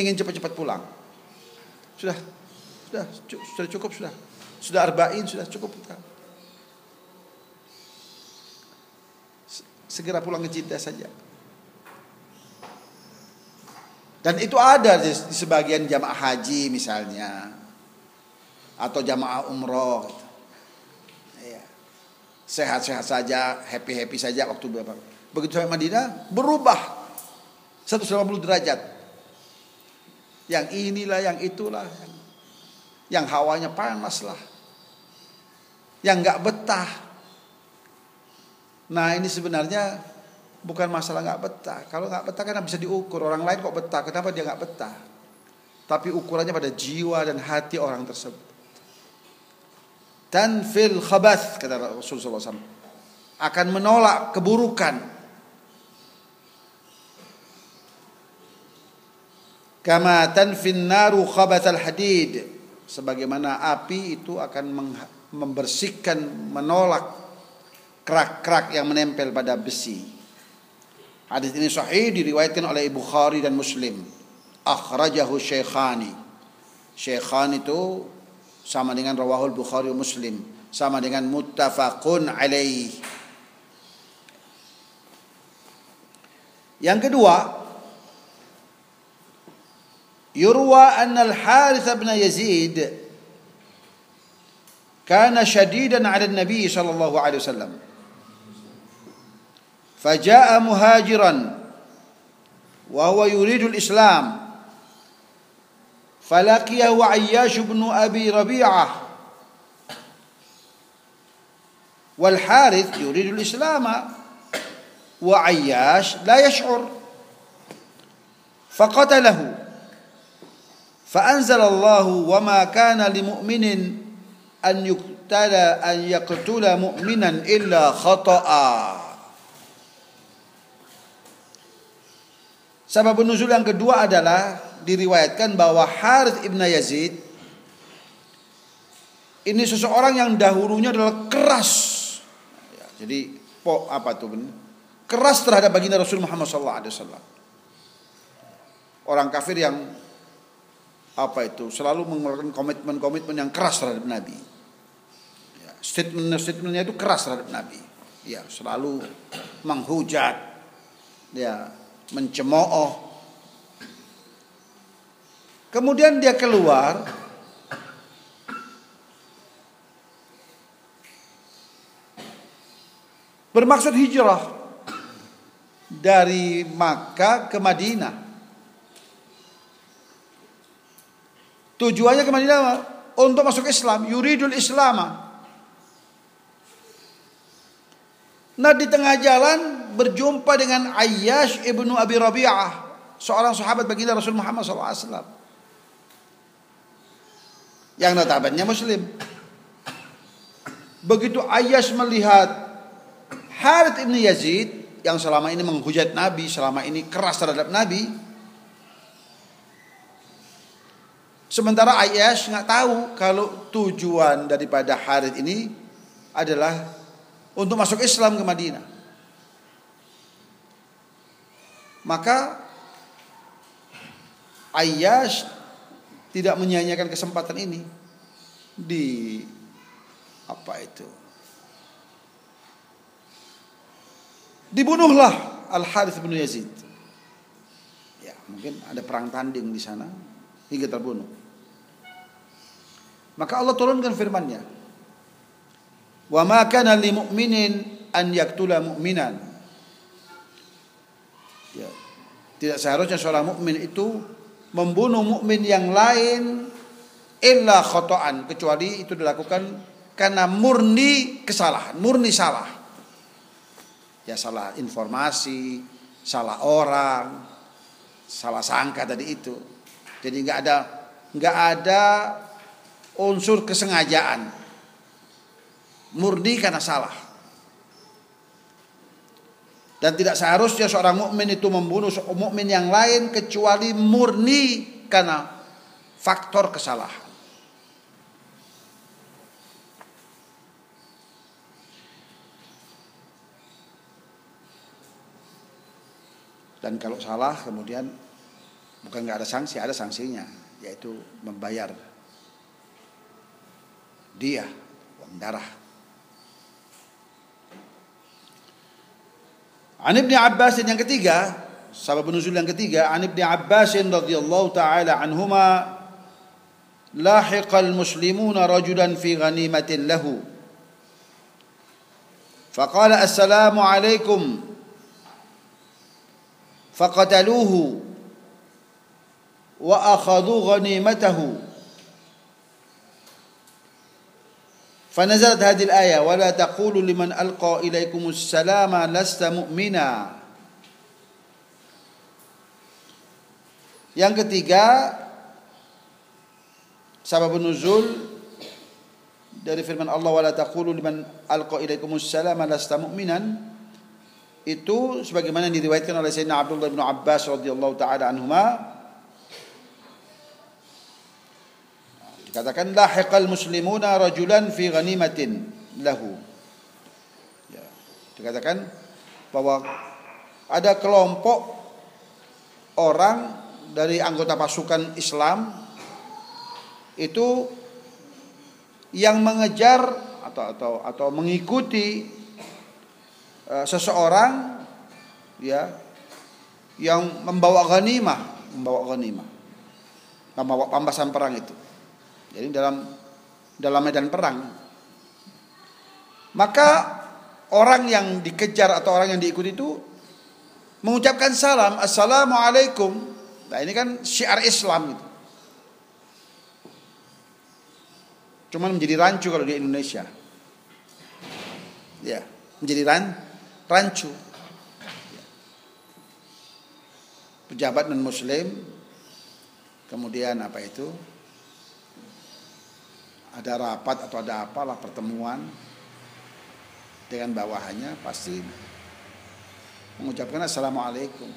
Ingin cepat-cepat pulang. Sudah, sudah, sudah cukup sudah. Sudah arba'in sudah cukup. Segera pulang ke Jeddah saja. Dan itu ada di sebagian jamaah haji misalnya, atau jamaah umroh. Iya. Sehat-sehat saja, happy-happy saja waktu berapa. Begitu sampai Madinah berubah seratus delapan puluh derajat. Yang inilah, yang itulah, yang hawanya panas lah, yang nggak betah. Nah ini sebenarnya bukan masalah nggak betah. Kalau nggak betah kan bisa diukur. Orang lain kok betah, kenapa dia nggak betah? Tapi ukurannya pada jiwa dan hati orang tersebut. Tanfil khabath, kata Rasulullah shallallahu alaihi wasallam, akan menolak keburukan. Kama tanfin naru khabathal hadid, sebagaimana api itu akan membersihkan, menolak kerak-kerak yang menempel pada besi. Hadis ini sahih, diriwayatkan oleh Bukhari dan Muslim. Akhrajahu Syekhani. Syekhani itu sama dengan rawahul Bukhari Muslim, sama dengan muttafaqun alaih. Yang kedua, yurwa anna al-Harith ibn Yazid kana shadidan 'ala an-nabi sallallahu alaihi wasallam. Faja'a muhajiran wa huwa yuridu al-Islam. فلقيه عياش بن أبي ربيعة والحارث يريد الإسلام وعياش لا يشعر فقتله فأنزل الله وما كان لمؤمن أن يقتل أن يقتل مؤمنا إلا خطأ. Sebab nuzul yang kedua adalah diriwayatkan bahwa Harith ibn Yazid ini seseorang yang dahulunya adalah keras, ya, jadi po apa tuh bener? keras terhadap baginda Rasul Muhammad shallallahu alaihi wasallam. Orang kafir yang apa itu selalu mengeluarkan komitmen-komitmen yang keras terhadap Nabi. Ya, statement-statementnya itu keras terhadap Nabi. Ya, selalu menghujat, ya, mencemooh. Kemudian dia keluar bermaksud hijrah dari Makkah ke Madinah. Tujuannya ke Madinah untuk masuk Islam, yuridul Islama. Nah, di tengah jalan berjumpa dengan Ayyash Ibnu Abi Rabi'ah, seorang sahabat baginda Rasul Muhammad shallallahu alaihi wasallam. Yang notabene Muslim. Begitu Ayyash melihat Harith ibn Yazid yang selama ini menghujat Nabi, selama ini keras terhadap Nabi, sementara Ayyash nggak tahu kalau tujuan daripada Harith ini adalah untuk masuk Islam ke Madinah. Maka Ayyash tidak menyia-nyiakan kesempatan ini di apa itu dibunuhlah Al-Harith bin Yazid. Ya, mungkin ada perang tanding di sana hingga terbunuh. Maka Allah turunkan firman-Nya, wa ma kana lil mu'minin an yaqtula mu'minan. Ya, tidak seharusnya seorang mukmin itu membunuh mukmin yang lain illa khotoan, kecuali itu dilakukan karena murni kesalahan, murni salah. Ya, salah informasi, salah orang, salah sangka tadi itu. Jadi nggak ada nggak ada unsur kesengajaan. Murni karena salah. Dan tidak seharusnya seorang mukmin itu membunuh mukmin yang lain kecuali murni karena faktor kesalahan. Dan kalau salah kemudian bukan nggak ada sanksi, ada sanksinya, yaitu membayar dia uang darah. An Ibni Abbas yang ketiga, sabab nuzul yang ketiga, An Ibni Abbas radhiyallahu taala anhuma, lahiqal muslimuna rajulan fi ghanimatin lahu. Faqala assalamu alaikum. Faqataluhu wa akhadhu ghanimatahu. فنزلت هذه الآية ولا تقولوا لمن ألقى إليكم السلام لست مؤمنا. Yang ketiga, sabab nuzul dari firman Allah wala taqulu liman alqa ilaikumus salam lasta mu'minan, itu sebagaimana diriwayatkan oleh Sayyidina Abdullah ibn Abbas radhiyallahu taala anhuma, katakan lahiqal muslimuna rajulan fi ghanimatin lahu. Ya, dikatakan bahwa ada kelompok orang dari anggota pasukan Islam itu yang mengejar atau atau atau mengikuti uh, seseorang, ya, yang membawa ghanimah, membawa ghanimah. nama pampasan perang itu. Jadi dalam dalam medan perang, maka orang yang dikejar atau orang yang diikuti itu mengucapkan salam, assalamualaikum. Nah ini kan syiar Islam itu. Cuman menjadi rancu kalau di Indonesia. Ya, menjadi ran, rancu. Pejabat non Muslim. Kemudian apa itu? Ada rapat atau ada apalah pertemuan dengan bawahannya pasti mengucapkan assalamualaikum.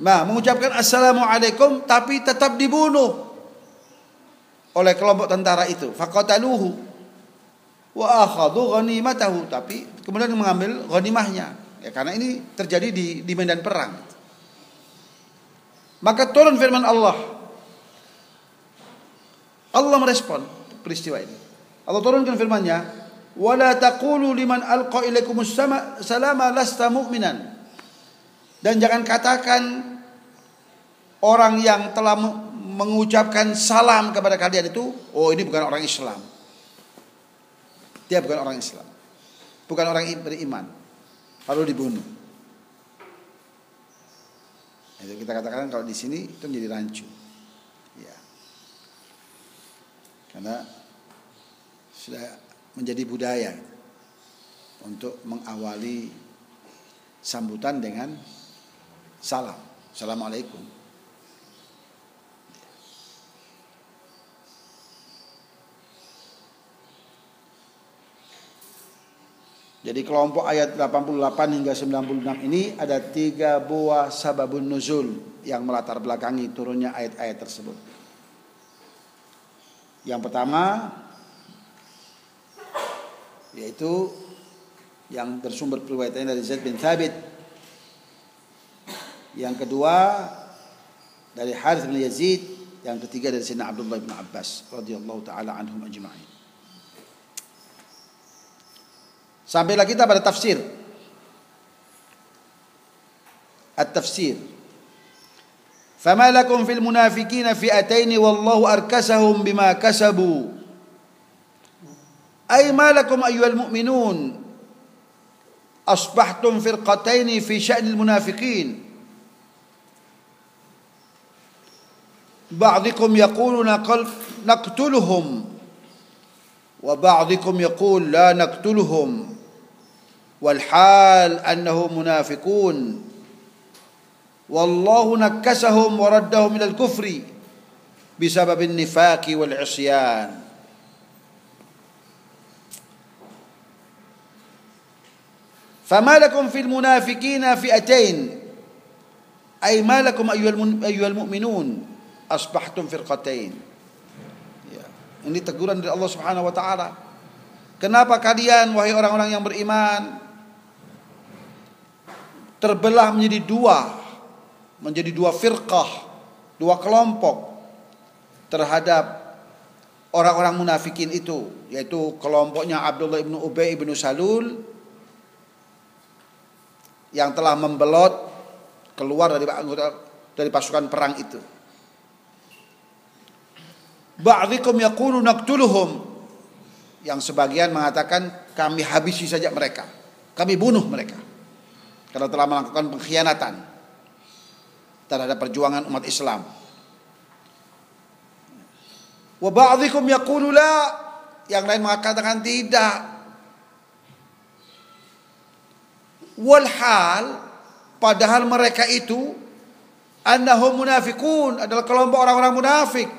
Nah, mengucapkan assalamualaikum tapi tetap dibunuh oleh kelompok tentara itu. Faqataluhu wa akhadhu ghanimatahu, tapi kemudian mengambil ghanimahnya. Ya, karena ini terjadi di, di medan perang. Maka turun firman Allah. Allah merespon peristiwa ini. Allah turunkan firman-Nya, "Wala taqulu liman alqa ilaikumus salama lasta mu'minan." Dan jangan katakan orang yang telah mengucapkan salam kepada kalian itu, oh ini bukan orang Islam. Dia bukan orang Islam. Bukan orang beriman. Lalu dibunuh. Itu kita katakan kalau di sini itu menjadi rancu, ya. Karena sudah menjadi budaya untuk mengawali sambutan dengan salam, assalamualaikum. Jadi kelompok ayat delapan puluh delapan hingga sembilan puluh enam ini ada tiga buah sababun nuzul yang melatar belakangi turunnya ayat-ayat tersebut. Yang pertama yaitu yang bersumber periwayatannya dari Zaid bin Thabit. Yang kedua dari Harith bin Yazid, yang ketiga dari Sayyidina Abdullah ibn Abbas radhiyallahu taala anhum ajma'in. Sampailah kita pada tafsir. At-tafsir. Fama lakum fil munafiqina fi'ataini wallahu arkasahum bima kasabu. Ay ma lakum ayyuhal mu'minun. Asbahtum firqataini fi sya'nil munafiqin. Ba'dikum yaquluna naqtuluhum. Wa ba'dikum yaqul la naqtuluhum. والحال أنهم منافقون والله نكسهم وردهم إلى الكفر بسبب النفاق والعصيان. فما لكم في المنافقين فئتين أي ما لكم أيها المؤمنون أصبحتم فرقتين. Ini teguran dari Allah Subhanahu wa taala. Kenapa kalian wahai orang-orang yang beriman terbelah menjadi dua, menjadi dua firqah, dua kelompok terhadap orang-orang munafikin itu, yaitu kelompoknya Abdullah ibn Ubayy ibn Salul yang telah membelot keluar dari dari pasukan perang itu. Ba'dhikum yaqulu naqtuluhum, yang sebagian mengatakan kami habisi saja mereka, kami bunuh mereka karena telah melakukan pengkhianatan terhadap perjuangan umat Islam. Wa ba'dhikum yaqulu la, yang lain mengatakan tidak. Wal hal, padahal mereka itu annahum munafiqun, adalah kelompok orang-orang munafik.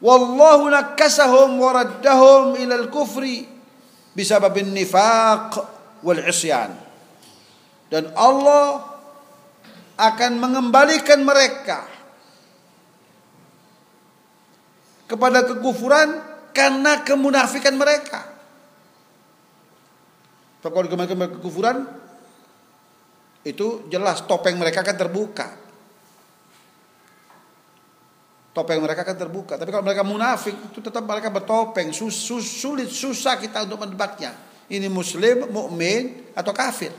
Wallahu nakasahum waraddahum ilal kufri bisababin nifaq wal isyan. Dan Allah akan mengembalikan mereka kepada kekufuran karena kemunafikan mereka. Kalau kembali kekufuran itu jelas topeng mereka akan terbuka. Topeng mereka kan terbuka. Tapi kalau mereka munafik, itu tetap mereka bertopeng. Sus, sus, sulit, susah kita untuk menebaknya. ini muslim, mukmin atau kafir.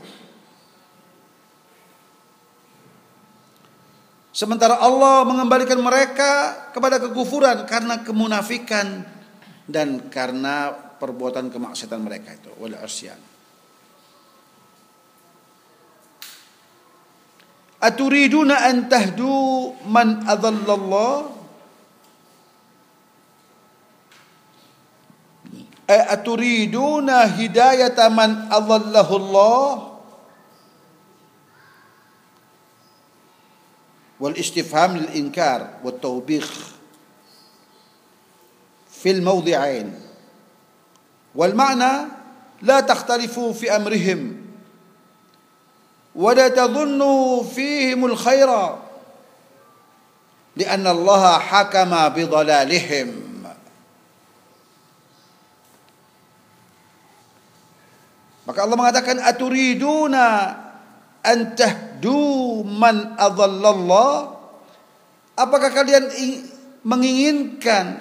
Sementara Allah mengembalikan mereka kepada kekufuran karena kemunafikan dan karena perbuatan kemaksiatan mereka itu, wal asyan. Aturiduna an tahdu man adallallah? Aturiduna hidayata man adallahullah? Wal istifham lil inkar wat tawbikh fil mawdhi'ain wal ma'na la takhtalifu fi amrihim wa la tadhunnu fihim al khaira li'anna Allah hakama bi dhalalihim. Maka Allah mengatakan aturiduna an tahdu man adallallah, apakah kalian menginginkan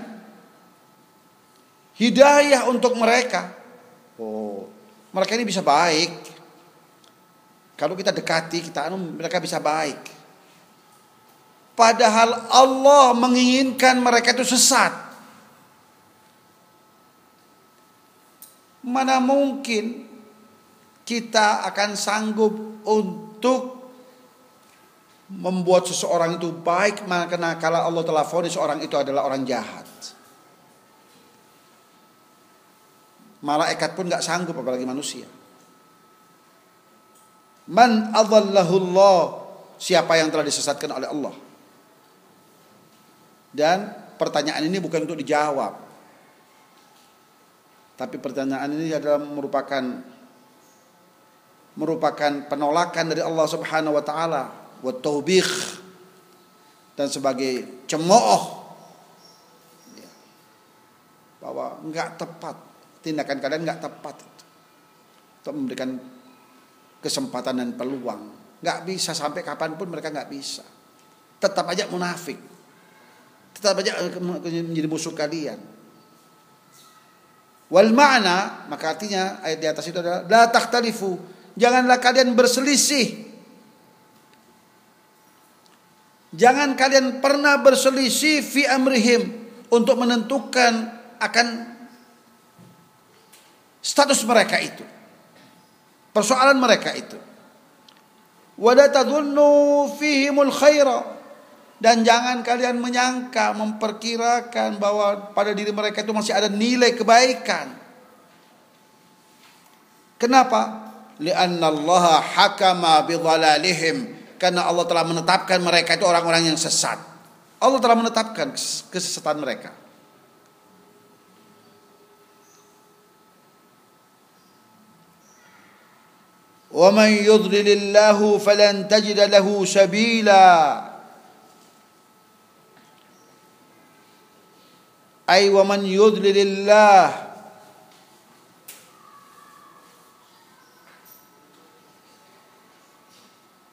hidayah untuk mereka? Oh, mereka ini bisa baik. Kalau kita dekati, kita anu, mereka bisa baik. Padahal Allah menginginkan mereka itu sesat. Mana mungkin kita akan sanggup untuk membuat seseorang itu baik, karena kalau Allah telah vonis orang itu adalah orang jahat. Malaikat pun gak sanggup, apalagi manusia. Man adallahullah, siapa yang telah disesatkan oleh Allah. Dan pertanyaan ini bukan untuk dijawab, tapi pertanyaan ini adalah merupakan merupakan penolakan dari Allah Subhanahu wa taala, wa taubikh, dan sebagai cemooh bahwa enggak tepat, tindakan kalian enggak tepat untuk memberikan kesempatan dan peluang. Enggak bisa, sampai kapanpun mereka enggak bisa, tetap aja munafik, tetap aja menjadi musuh kalian. Wal ma'na, maka artinya ayat di atas itu adalah la takhtalifu, janganlah kalian berselisih. Jangan kalian pernah berselisih fi amrihim, untuk menentukan akan status mereka itu, persoalan mereka itu. Wa la tadhunnu fihimul khaira, dan jangan kalian menyangka, memperkirakan bahwa pada diri mereka itu masih ada nilai kebaikan. Kenapa? Li'anna Allah hakama bi dhalalihim, karena Allah telah menetapkan mereka itu orang-orang yang sesat. Allah telah menetapkan kesesatan mereka. Wa man yudlilillahu falan tajida lahu sabila. Ay wa man yudlilillah,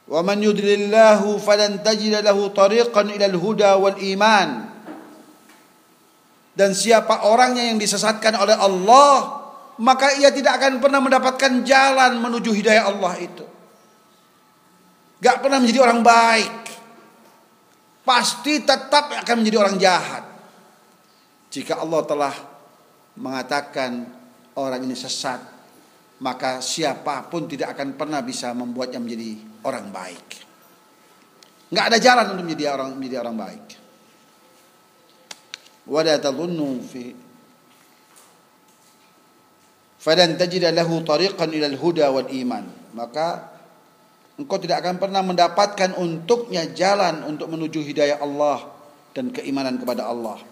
wa man yudlillahu falan tajida lahu tariqan ilal huda wal iman. Dan siapa orangnya yang disesatkan oleh Allah, maka ia tidak akan pernah mendapatkan jalan menuju hidayah Allah itu. Gak pernah menjadi orang baik, pasti tetap akan menjadi orang jahat. Jika Allah telah mengatakan orang ini sesat, maka siapapun tidak akan pernah bisa membuatnya menjadi orang baik. Enggak ada jalan untuk menjadi orang menjadi orang baik. Wala tadhunnu fi falan tajida lahu tariqan ila al-huda wal iman. Maka engkau tidak akan pernah mendapatkan untuknya jalan untuk menuju hidayah Allah dan keimanan kepada Allah.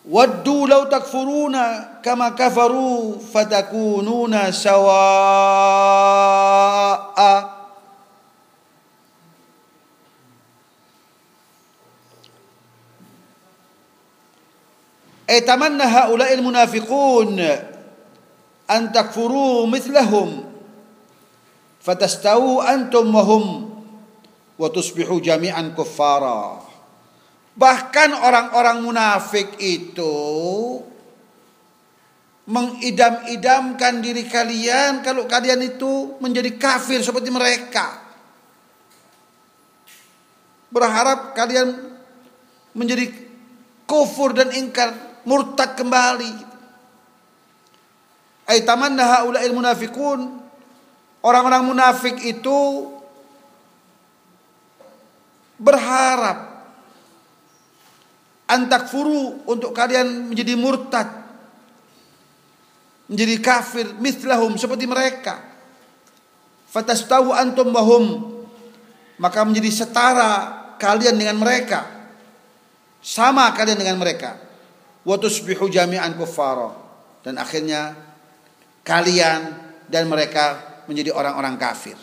Waddu law takfuruna kama kafaru fatakununa sawaa. Ay tamanna haula'i al-munafiqun an takfuru mithlahum fatastawu antum wa hum wa tusbihu jami'an kuffara. Bahkan orang-orang munafik itu mengidam-idamkan diri kalian kalau kalian itu menjadi kafir seperti mereka. Berharap kalian menjadi kufur dan ingkar, murtad kembali. Ai tamanna haula'il munafiqun, orang-orang munafik itu berharap antakfuru, untuk kalian menjadi murtad, menjadi kafir mithlahum seperti mereka. Fatastawu antum wahum, maka menjadi setara kalian dengan mereka, sama kalian dengan mereka. Wa tusbihu jami'an kuffara, dan akhirnya kalian dan mereka menjadi orang-orang kafir.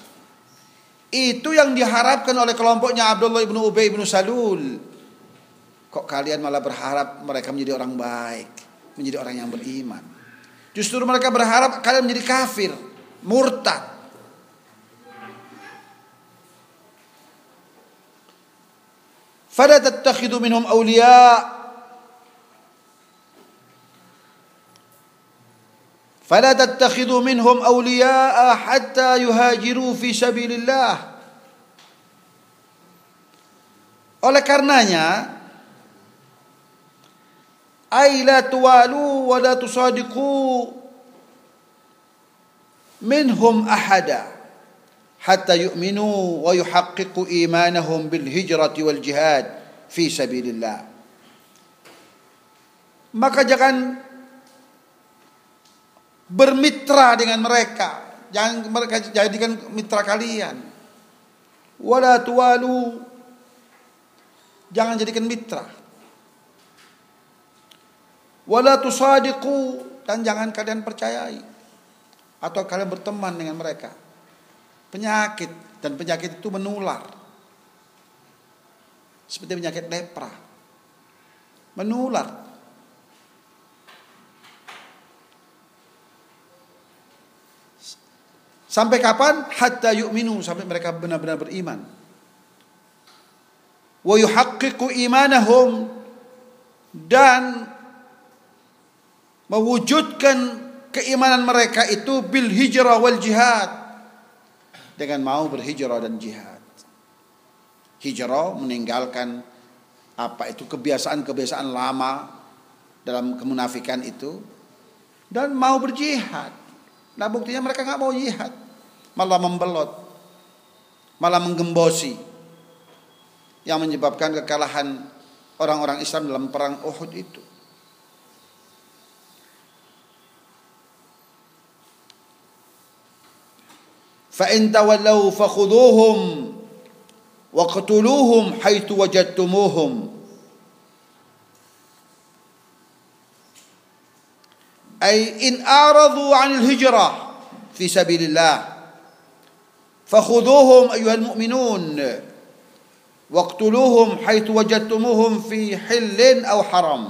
Itu yang diharapkan oleh kelompoknya Abdullah ibn Ubayy ibn Salul. Kok kalian malah berharap mereka menjadi orang baik, menjadi orang yang beriman. Justru mereka berharap kalian menjadi kafir, murtad. Fala tattakhidu minhum awliya, fala tattakhidu minhum awliya hatta yuhajiru fi sabilillah. Oleh karenanya, ay la tuwalu wa la tusadiqu minhum ahada hatta yu'minu wa yuhaqqiqu imanahum bil hijrati wal jihad fi sabilillah. Maka jangan bermitra dengan mereka, jangan mereka jadikan mitra kalian. Wa la tuwalu, jangan jadikan mitra. Wala tusadiqu, dan jangan kalian percayai atau kalian berteman dengan mereka. Penyakit, dan penyakit itu menular. Seperti penyakit lepra, menular. Sampai kapan? Hatta yu'minu, sampai mereka benar-benar beriman. Wa yuhaqqiqu imanahum, dan mewujudkan keimanan mereka itu bil hijrah wal jihad, dengan mau berhijrah dan jihad. Hijrah meninggalkan apa itu kebiasaan-kebiasaan lama dalam kemunafikan itu, dan mau berjihad. Nah buktinya mereka nggak mau jihad, malah membelot, malah menggembosi, yang menyebabkan kekalahan orang-orang Islam dalam perang Uhud itu. Fa in tawallaw fakhuduhum wa qtuluhum haitsu wajadtumuhum. Ay in aradu 'anil hijrah fi sabilillah fakhuduhum ayyuhal mu'minun wa qtuluhum haitsu wajadtumuhum fi hillin aw haram.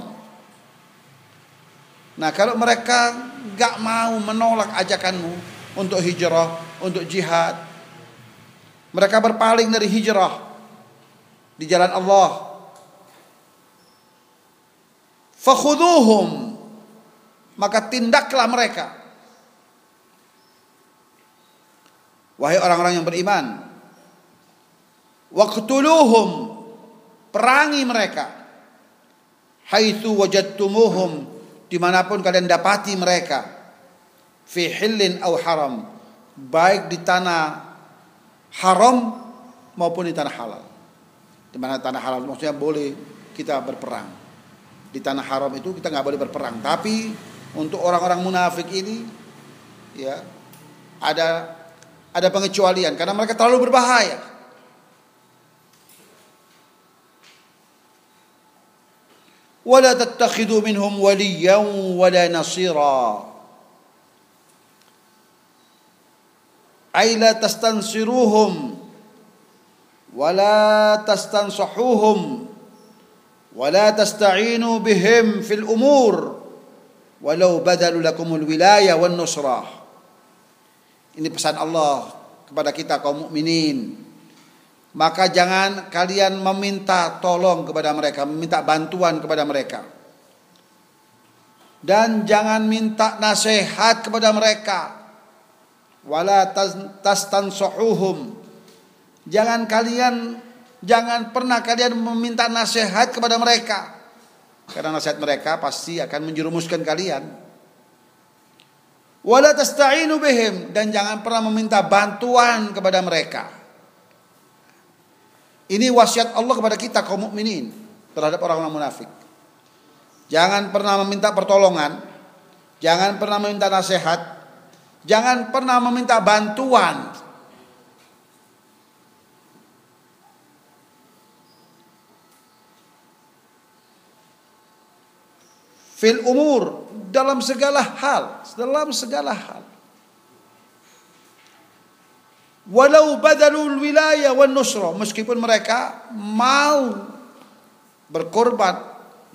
Nah, kalau mereka enggak mau menolak ajakanmu untuk hijrah, untuk jihad, mereka berpaling dari hijrah di jalan Allah, fakhuduhum, maka tindaklah mereka, wahai orang-orang yang beriman, waqtuluhum, perangi mereka, haitsu wajadtumuhum, dimanapun kalian dapati mereka, fi hillin aw haram, baik di tanah haram maupun di tanah halal. Di mana tanah halal maksudnya boleh kita berperang, di tanah haram itu kita nggak boleh berperang. Tapi untuk orang-orang munafik ini, ya, ada ada pengecualian karena mereka terlalu berbahaya. Wala tattakhidu minhum waliyan wala nasira. Aila tastansiruhum wala tastansahuhum wala tasta'inu bihim fil umur walau badalu lakumul wilayah wan nusrah. Ini pesan Allah kepada kita kaum mukminin. Maka jangan kalian meminta tolong kepada mereka, meminta bantuan kepada mereka. dan jangan minta nasihat kepada mereka. Wala tastansuhum, jangan kalian jangan pernah kalian meminta nasihat kepada mereka, karena nasihat mereka pasti akan menjerumuskan kalian. Wala tasta'inu bihim, dan jangan pernah meminta bantuan kepada mereka. Ini wasiat Allah kepada kita kaum mukminin terhadap orang-orang munafik. Jangan pernah meminta pertolongan, jangan pernah meminta nasihat, jangan pernah meminta bantuan. Fil umur, dalam segala hal, dalam segala hal. Walau badalul wilayah wan nusra, meskipun mereka mau berkorban,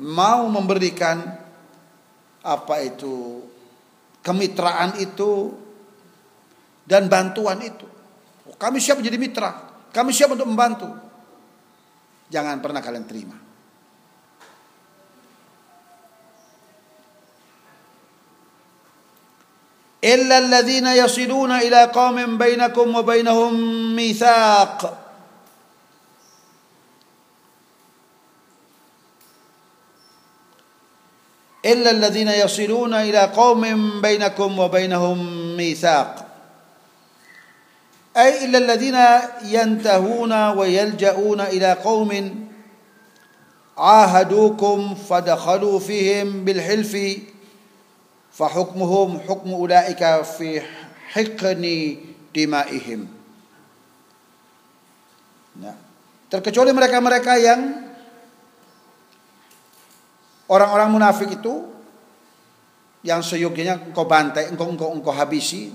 mau memberikan apa itu kemitraan itu dan bantuan itu. Oh, kami siap menjadi mitra, kami siap untuk membantu. Jangan pernah kalian terima. Illa alladzina yasiluna ila qaumin bainakum wa bainahum mitsaq. Illa alladzina yasiluna ila qaumin bainakum wa bainahum mitsaq. Ay illa alladzina yantahuna wa yaljauna ila qaumin ahadukum fadakhalu fihim bil hilfi fa hukmuhum hukmu ulaika fi hiqni dimaihim. Nah, terkecuali mereka-mereka yang orang-orang munafik itu yang seyogianya engkau bantai, engkau, engkau, engkau habisi,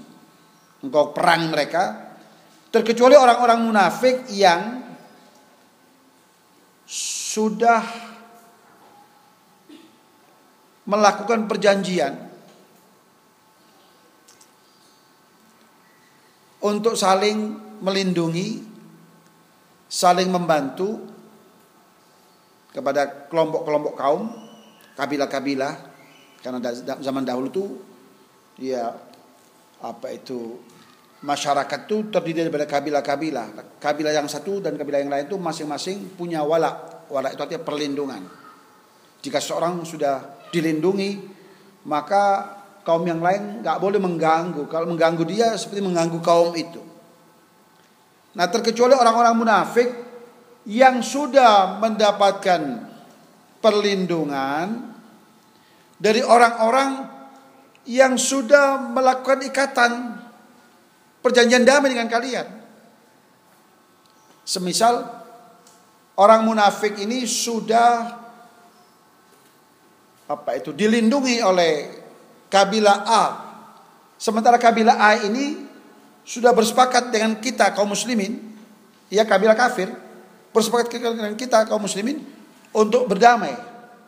engkau perang mereka. Terkecuali orang-orang munafik yang sudah melakukan perjanjian untuk saling melindungi, saling membantu kepada kelompok-kelompok kaum, kabilah-kabilah, karena zaman dahulu itu ya apa itu masyarakat itu terdiri daripada kabilah-kabilah. Kabilah yang satu dan kabilah yang lain itu masing-masing punya wala. Wala itu artinya perlindungan. Jika seorang sudah dilindungi, maka kaum yang lain enggak boleh mengganggu. Kalau mengganggu dia seperti mengganggu kaum itu. Nah, terkecuali orang-orang munafik yang sudah mendapatkan perlindungan dari orang-orang yang sudah melakukan ikatan perjanjian damai dengan kalian. Semisal orang munafik ini sudah apa itu dilindungi oleh kabilah A, sementara kabilah A ini sudah bersepakat dengan kita kaum muslimin, ya kabilah kafir bersepakat dengan kita kaum muslimin untuk berdamai,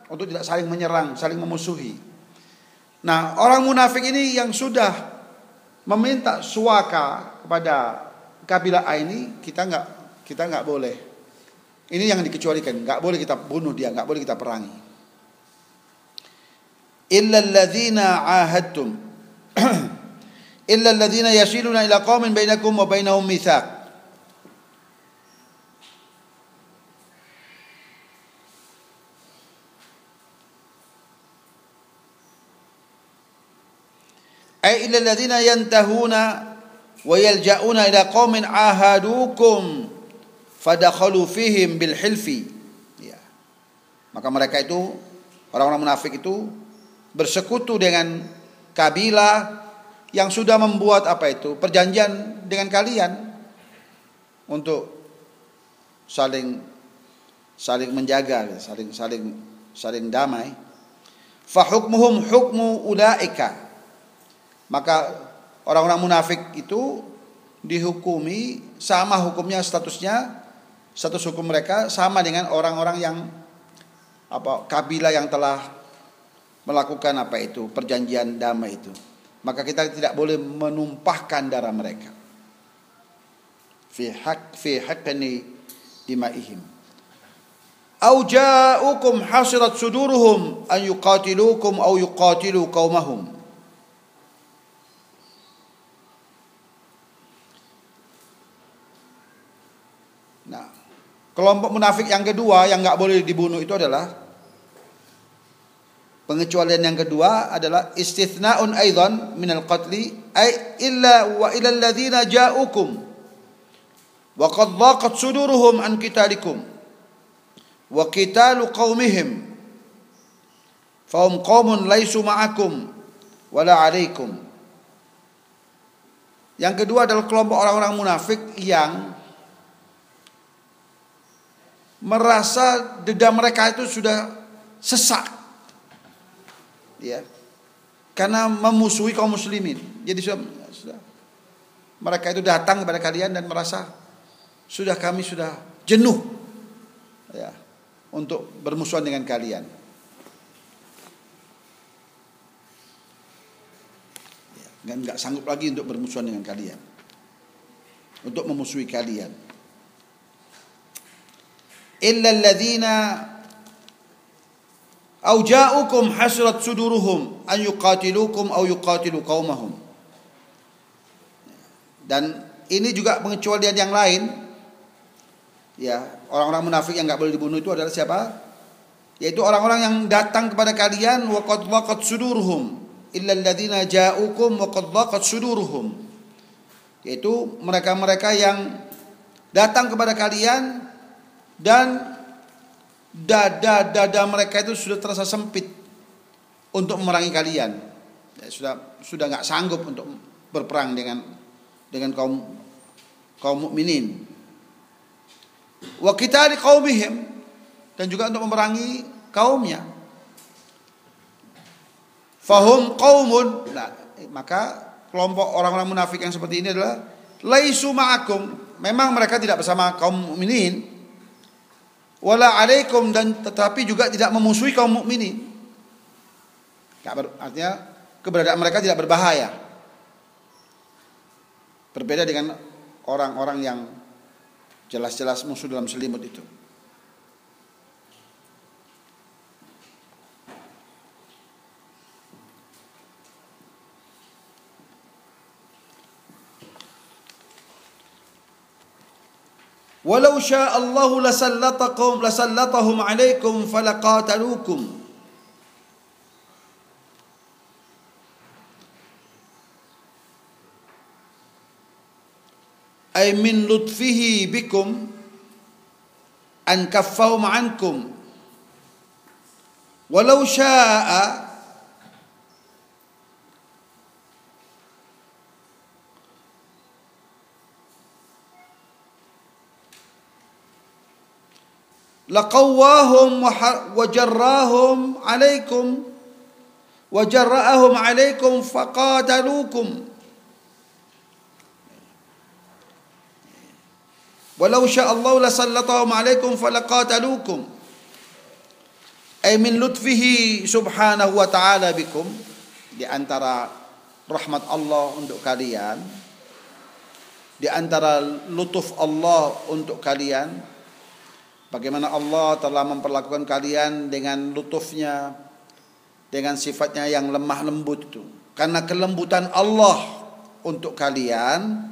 untuk tidak saling menyerang, saling memusuhi. Nah, orang munafik ini yang sudah meminta suaka kepada kabilah A ini, kita nggak kita nggak boleh. Ini yang dikecualikan, nggak boleh kita bunuh dia, nggak boleh kita perangi. Illa alladzina ahadtum, illa alladzina yasiluna ila qaumin bainakum wa bainahum mitsaq. Ay illa alladzina yantahuna wa yaljauna ila qaumin ahadukum fadakhalu fihim bil hilfi. Ya. Maka mereka itu, orang-orang munafik itu bersekutu dengan kabilah yang sudah membuat apa itu perjanjian dengan kalian untuk saling saling menjaga, saling saling saling damai. Fa hukmuhum hukmu ulaika. Maka orang-orang munafik itu dihukumi sama hukumnya, statusnya, status hukum mereka sama dengan orang-orang yang apa kabilah yang telah melakukan apa itu perjanjian damai itu. Maka kita tidak boleh menumpahkan darah mereka. Fi haq fi haqqani dimaihim. Au ja'ukum hasirat suduruhum an yuqatilukum au yuqatilu qaumahum. Nah, kelompok munafik yang kedua yang enggak boleh dibunuh itu adalah, pengecualian yang kedua adalah istithna'un aidan minal qatli ay illa wa ilal ladzina ja'ukum wa qad dhaqat suduruhum an qitalikum wa qitalu qaumihim fahum qaumun laisu ma'akum wala 'alaikum. Yang kedua adalah kelompok orang-orang munafik yang merasa dada mereka itu sudah sesak, ya, karena memusuhi kaum muslimin. Jadi sudah, sudah mereka itu datang kepada kalian dan merasa sudah kami sudah jenuh, ya, untuk bermusuhan dengan kalian. Dan nggak sanggup lagi untuk bermusuhan dengan kalian, untuk memusuhi kalian. Illa alladzina aw ja'ukum hasrat suduruhum an yuqatilukum aw yuqatilu qaumahum. Dan ini juga pengecualian yang lain, ya, orang-orang munafik yang enggak boleh dibunuh itu adalah siapa? Yaitu orang-orang yang datang kepada kalian wa qad dhaqat suduruhum illa alladziina ja'ukum wa qad dhaqat suduruhum. Yaitu mereka-mereka yang datang kepada kalian dan dada-dada mereka itu sudah terasa sempit untuk memerangi kalian. Ya, sudah sudah enggak sanggup untuk berperang dengan dengan kaum kaum mukminin. Wa qitali qaumihim, dan juga untuk memerangi kaumnya. Fahum qaumun, nah, maka kelompok orang-orang munafik yang seperti ini adalah laisu ma'akum, memang mereka tidak bersama kaum mukminin, wala 'alaikum, dan tetapi juga tidak memusuhi kaum mukminin. Artinya keberadaan mereka tidak berbahaya. Berbeda dengan orang-orang yang jelas-jelas musuh dalam selimut itu. Walau syaa Allahu lasallatakum lasallatuhum 'alaikum falaqatalukum. Ay min lutfihi bikum an kaffahum ankum walau syaa'a laqawahum wa jarrahum 'alaikum wa jarrahum 'alaikum faqatalukum. Walau sya'allahu lasallatahum alaikum falaqatalukum. Ay min lutfihi subhanahu wa ta'ala bikum. Di antara rahmat Allah untuk kalian, di antara lutuf Allah untuk kalian, bagaimana Allah telah memperlakukan kalian dengan lutufnya, dengan sifatnya yang lemah lembut itu. Karena kelembutan Allah untuk kalian,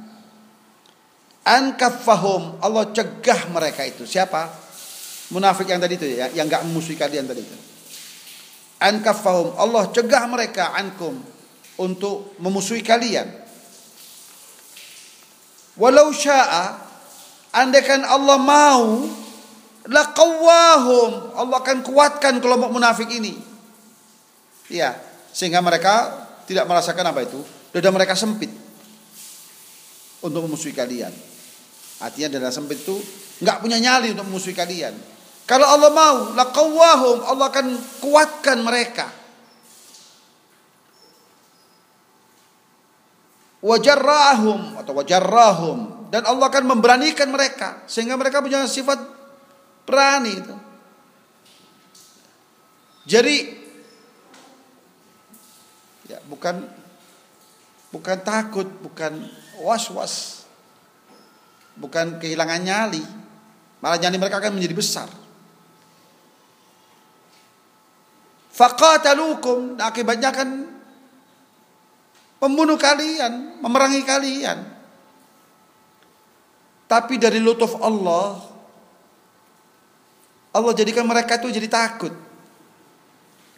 an kaffahum, Allah cegah mereka itu. Siapa? Munafik yang tadi itu ya, yang enggak memusuhi kalian tadi itu. An kaffahum, Allah cegah mereka ankum, untuk memusuhi kalian. Walau syaa, andaikan Allah mau, laqawahum, Allah akan kuatkan kelompok munafik ini. Ya, sehingga mereka tidak merasakan apa itu, dada mereka sempit untuk memusuhi kalian. Artinya dalam sempit itu enggak punya nyali untuk memusuhi kalian. Kalau Allah mau, laqawahum, Allah akan kuatkan mereka. Wajarrahum atau wajarrahum, dan Allah akan memberanikan mereka sehingga mereka punya sifat berani itu. Jadi ya bukan bukan takut, bukan was-was, bukan kehilangan nyali, malah nyali mereka akan menjadi besar. faqatalukum, akibatnya kan membunuh kalian, memerangi kalian. Tapi dari lutuf Allah, Allah jadikan mereka itu jadi takut.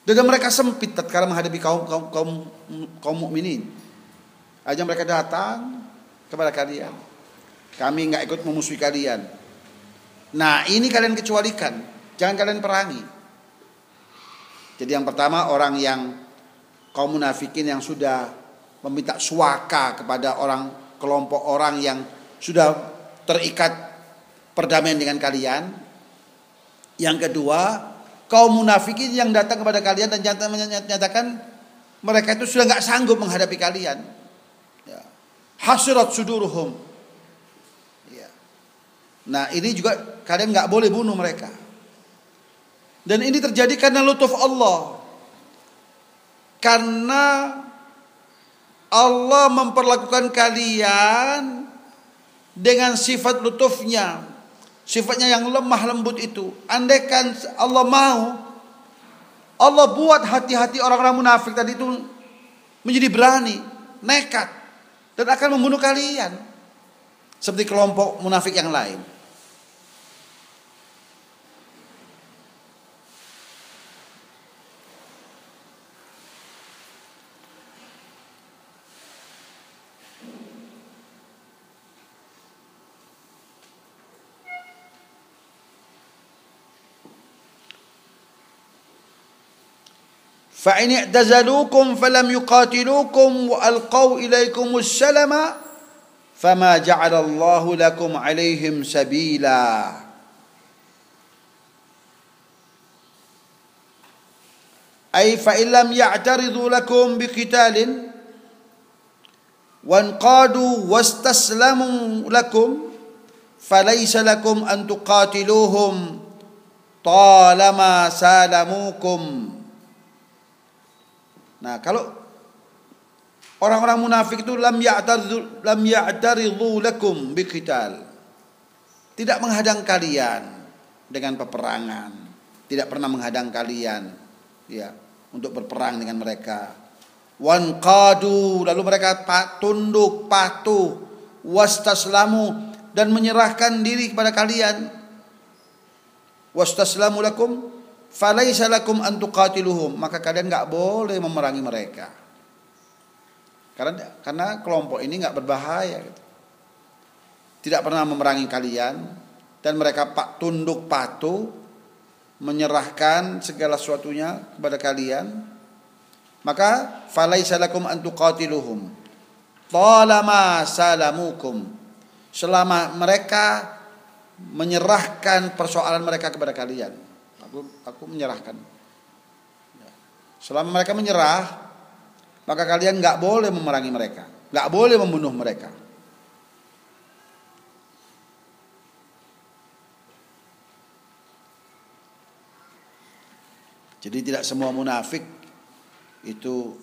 Dada mereka sempit tatkala menghadapi kaum kaum kaum, kaum mukminin. Aja mereka datang kepada kalian. Kami enggak ikut memusuhi kalian. Nah, ini kalian kecualikan. Jangan kalian perangi. Jadi yang pertama orang yang kaum munafikin yang sudah meminta suaka kepada orang, kelompok orang yang sudah terikat perdamaian dengan kalian. Yang kedua, kaum munafikin yang datang kepada kalian dan menyatakan mereka itu sudah nggak sanggup menghadapi kalian. Hasirat suduruhum. Nah ini juga kalian nggak boleh bunuh mereka. Dan ini terjadi karena lutuf Allah. Karena Allah memperlakukan kalian dengan sifat lutufnya, sifatnya yang lemah lembut itu. Andaikan Allah mau, Allah buat hati-hati orang-orang munafik tadi itu menjadi berani, nekat, dan akan membunuh kalian seperti kelompok munafik yang lain. Fa in i'tazalukum falam yuqatilukum wa alqaw ilaykumus salama fama ja'ala Allahu lakum 'alaihim sabila. Ay fa in lam ya'taridu lakum biqitalin wa anqadu wastaslamu lakum falaysa lakum an tuqatiluhum talama salamukum. Nah, kalau orang-orang munafik itu lam ya'taridhu lam ya'taridhu lakum biqital, tidak menghadang kalian dengan peperangan, tidak pernah menghadang kalian ya untuk berperang dengan mereka. Wan qadu, lalu mereka tunduk patuh, wastaslamu, dan menyerahkan diri kepada kalian. Wastaslamu lakum falaisa lakum an tuqatiluhum, maka kalian enggak boleh memerangi mereka. Karena karena kelompok ini enggak berbahaya gitu. Tidak pernah memerangi kalian dan mereka pak tunduk patuh menyerahkan segala sesuatunya kepada kalian. Maka falaisa lakum an tuqatiluhum talama salamukum, selama mereka menyerahkan persoalan mereka kepada kalian. Aku, aku menyerahkan. Selama mereka menyerah, maka kalian nggak boleh memerangi mereka, nggak boleh membunuh mereka. Jadi tidak semua munafik itu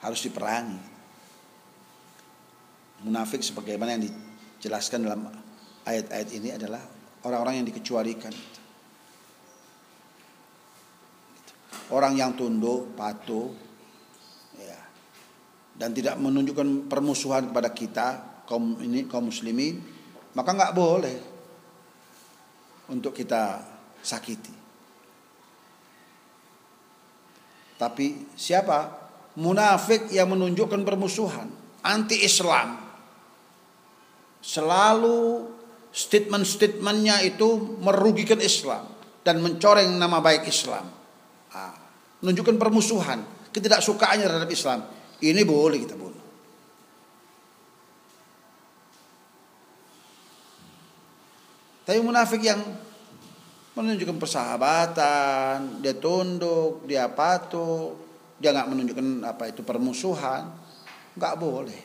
harus diperangi. Munafik sebagaimana yang dijelaskan dalam ayat-ayat ini adalah orang-orang yang dikecualikan. Orang yang tunduk, patuh, ya, dan tidak menunjukkan permusuhan kepada kita kaum ini kaum muslimin, maka nggak boleh untuk kita sakiti. Tapi siapa munafik yang menunjukkan permusuhan, anti Islam, selalu statement-statementnya itu merugikan Islam dan mencoreng nama baik Islam, menunjukkan permusuhan, ketidaksukaannya terhadap Islam, ini boleh kita bunuh. Tapi munafik yang menunjukkan persahabatan, dia tunduk, dia patuh, dia nggak menunjukkan apa itu permusuhan, nggak boleh.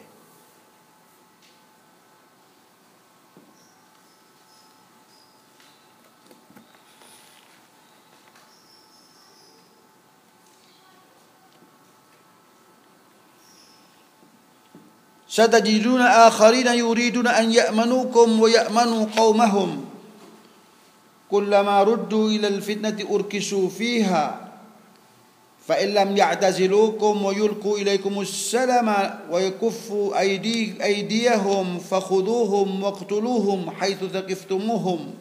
Satajiduna akharina yuriduna an ya'manukum wa ya'manu qaumahum kullama ruddu ila al-fitnati urkisu fiha fa illam ya'tazilukum wa yulqu ilaikumus salama wa yakuffu aydiyahum fakhuduhum waqtuluhum haitsu thaqiftumuhum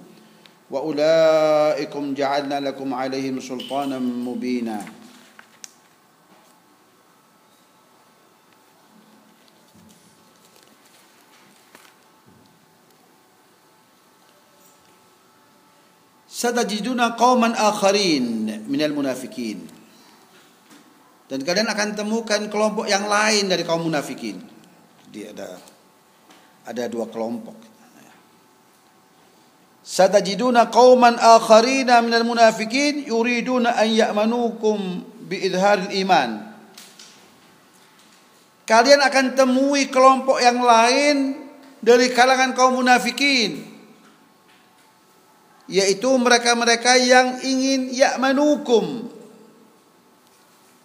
wa ulaikum ja'alna lakum 'alaihim sultanan mubina. Satajiduna qauman akharin minal munafikin. Dan kalian akan temukan kelompok yang lain dari kaum munafikin. Jadi ada ada dua kelompok. Satajiduna qauman akharina minal munafikin yuriduna an ya'manukum bi idharil iman. Kalian akan temui kelompok yang lain dari kalangan kaum munafikin, yaitu mereka-mereka yang ingin ya'manukum,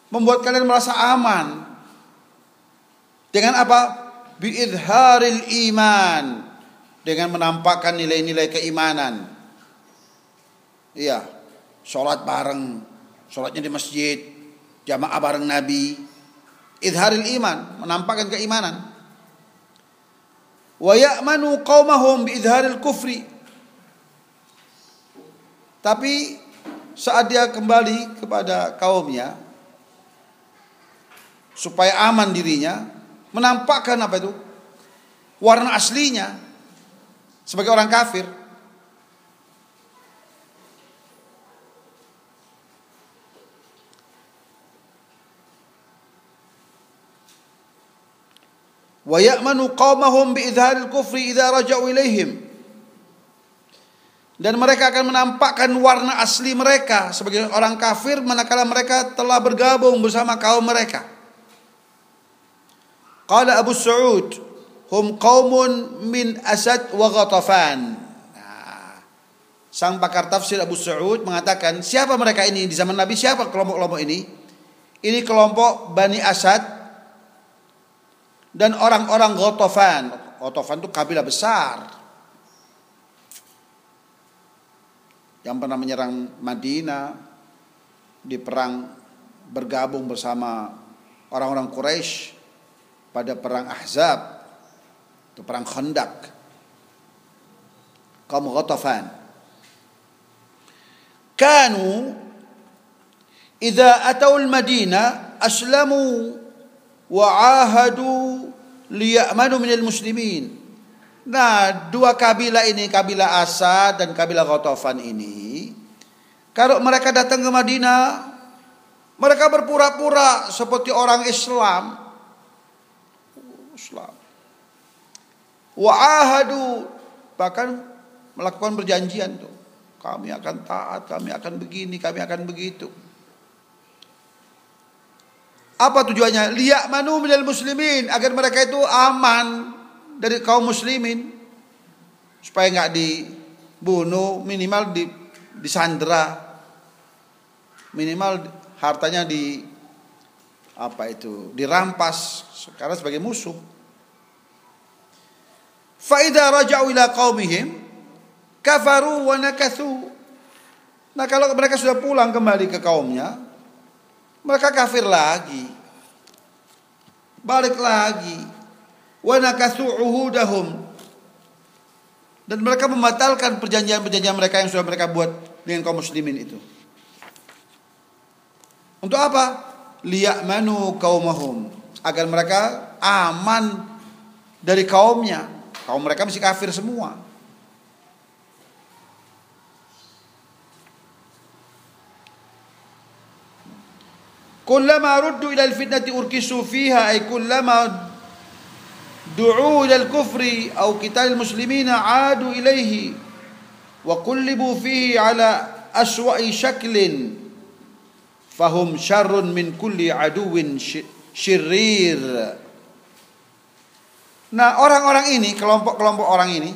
membuat kalian merasa aman. Dengan apa? Bi'idharil iman, dengan menampakkan nilai-nilai keimanan. Iya, sholat bareng, sholatnya di masjid, jamaah bareng Nabi. Idharil iman, menampakkan keimanan. Wa ya'manu qaumahum bi'idharil kufri. Tapi saat dia kembali kepada kaumnya supaya aman dirinya, menampakkan apa itu? Warna aslinya sebagai orang kafir. Wa ya'manu qaumahum bi idharil kufri idza raja'u ilaihim. Dan mereka akan menampakkan warna asli mereka sebagai orang kafir manakala mereka telah bergabung bersama kaum mereka. Qala Abu Su'ud, hum qaumun min Asad wa Ghotofan. Nah, sang pakar tafsir Abu Su'ud mengatakan, siapa mereka ini di zaman Nabi? Siapa kelompok-kelompok ini? Ini kelompok Bani Asad dan orang-orang Ghotofan. Ghotofan itu kabilah besar yang pernah menyerang Madinah di perang, bergabung bersama orang-orang Quraisy pada perang Ahzab, itu perang Khandaq, kaum Ghotofan. Kanu idza ataul Madinah aslamu wa ahadu liya'manu minal muslimin. Nah, dua kabilah ini, kabilah Asad dan kabilah Ghotofan ini, kalau mereka datang ke Madinah, mereka berpura-pura seperti orang Islam. Islam. Wa'ahadu, bahkan melakukan perjanjian tuh. Kami akan taat, kami akan begini, kami akan begitu. Apa tujuannya? Liya'manu minal muslimin, agar mereka itu aman dari kaum muslimin, supaya nggak dibunuh, minimal di disandera, minimal hartanya di apa itu dirampas karena sebagai musuh. Fa idza raja'u ila qaumihim kafaru wa nakathu. Nah, kalau mereka sudah pulang kembali ke kaumnya, mereka kafir lagi, balik lagi. Wa nakathu uhudahum, dan mereka membatalkan perjanjian-perjanjian mereka yang sudah mereka buat dengan kaum muslimin itu. Untuk apa? Liya'manu qaumahum, agar mereka aman dari kaumnya. Kaum mereka masih kafir semua. Kullama ruddu ila al-fitnati urkisu fiha ay kullama du'u ilal kufri au qitalil muslimina 'adu ilaihi wa qullibu fihi 'ala aswa'i shaklin fahum syarrun min kulli aduwin syirrir. Nah, orang-orang ini, kelompok-kelompok orang ini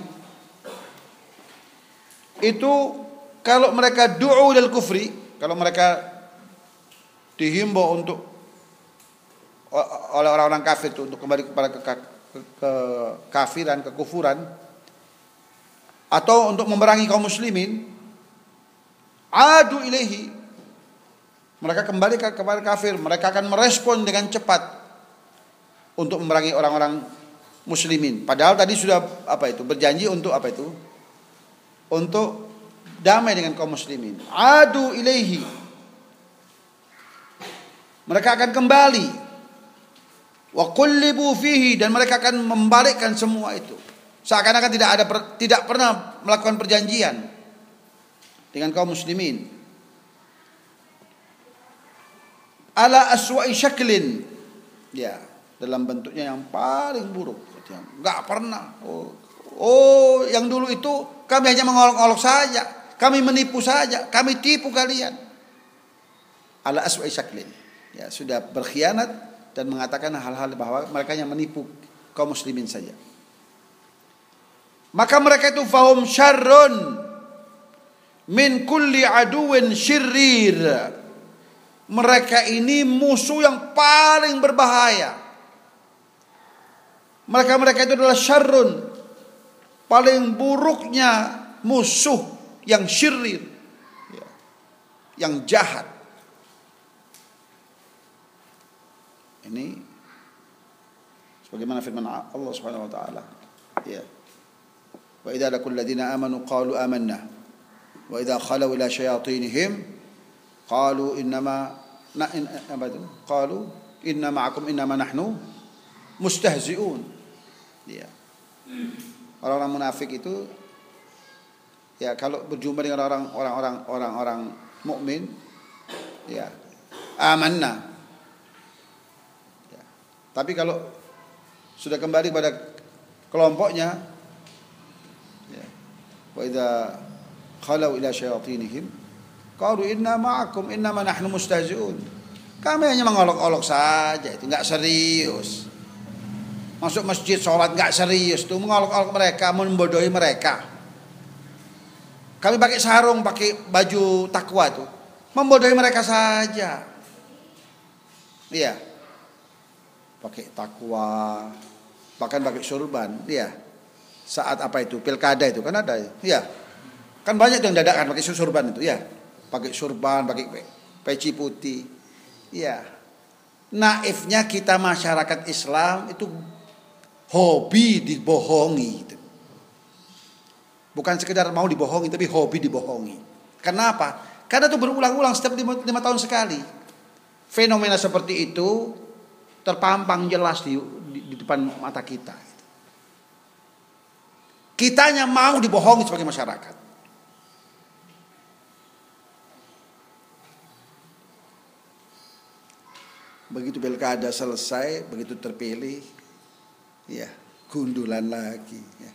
itu kalau mereka du'u ilal kufri, kalau mereka dihimbau untuk oleh orang-orang kafir itu untuk kembali kepada kekafiran, kekafiran, kekufuran, atau untuk memerangi kaum muslimin, adu ilahi, mereka kembali kepada kafir, mereka akan merespon dengan cepat untuk memerangi orang-orang muslimin. Padahal tadi sudah apa itu berjanji untuk apa itu? Untuk damai dengan kaum muslimin. Adu ilaihi. Mereka akan kembali. Wa qullibu fihi, dan mereka akan membalikkan semua itu. Seakan-akan tidak ada per, tidak pernah melakukan perjanjian dengan kaum muslimin. Ala aswa'i syaklin, ya, dalam bentuknya yang paling buruk, nggak pernah. Oh, oh, yang dulu itu kami hanya mengolok-olok saja, kami menipu saja, kami tipu kalian. Ala aswa'i syaklin, ya, sudah berkhianat dan mengatakan hal-hal bahwa mereka yang menipu kaum muslimin saja. Maka mereka itu fahum syarrun min kulli aduwin syirrir. Mereka ini musuh yang paling berbahaya. Mereka-mereka itu adalah syarrun, paling buruknya musuh yang syirir, yang jahat. Ini sebagaimana firman Allah Subhanahu wa taala. Ya. Wa idza laqul ladzina amanu qalu amanna wa idza khalu ila syayatinihim qalu innama na'in abadu qalu inna ma'akum innama nahnu mustahzi'un. Ya. Orang-orang munafik itu ya kalau berjumpa dengan orang orang-orang orang-orang mukmin ya amanna. Ya. Tapi kalau sudah kembali pada kelompoknya ya wa idza khalu ila syayatinihim qalu inna ma'akum innama nahnu mustahzi'un. Kami hanya mengolok-olok saja, itu enggak serius. Masuk masjid sholat enggak serius, tuh mengolok-olok mereka, membodohi mereka. Kami pakai sarung, pakai baju takwa tuh, membodohi mereka saja. Iya. Pakai takwa, bahkan pakai surban, iya. Saat apa itu? Pilkada itu kan ada, iya. Kan banyak yang dadakan pakai surban itu, iya. Pakai surban, pakai peci putih. Ya. Naifnya kita masyarakat Islam itu hobi dibohongi. Bukan sekedar mau dibohongi, tapi hobi dibohongi. Kenapa? Karena itu berulang-ulang setiap lima tahun sekali. Fenomena seperti itu terpampang jelas di, di, di depan mata kita. Kitanya mau dibohongi sebagai masyarakat. Begitu pilkada selesai, begitu terpilih, ya gundulan lagi, ya.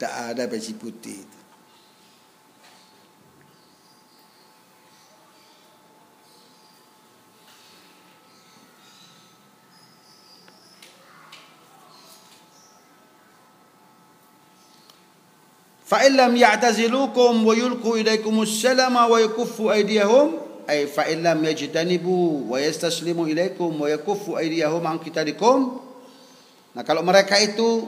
Tak ada peci putih. Fa'ilam ya'tazilukum wa yulku ilaikumus salama wa yakuffu aydiyahum. Ay fa illam yajtanibu wa yastaslimu ilaikum wa yakuffu aydiyahum an qitalikum. Nah, kalau mereka itu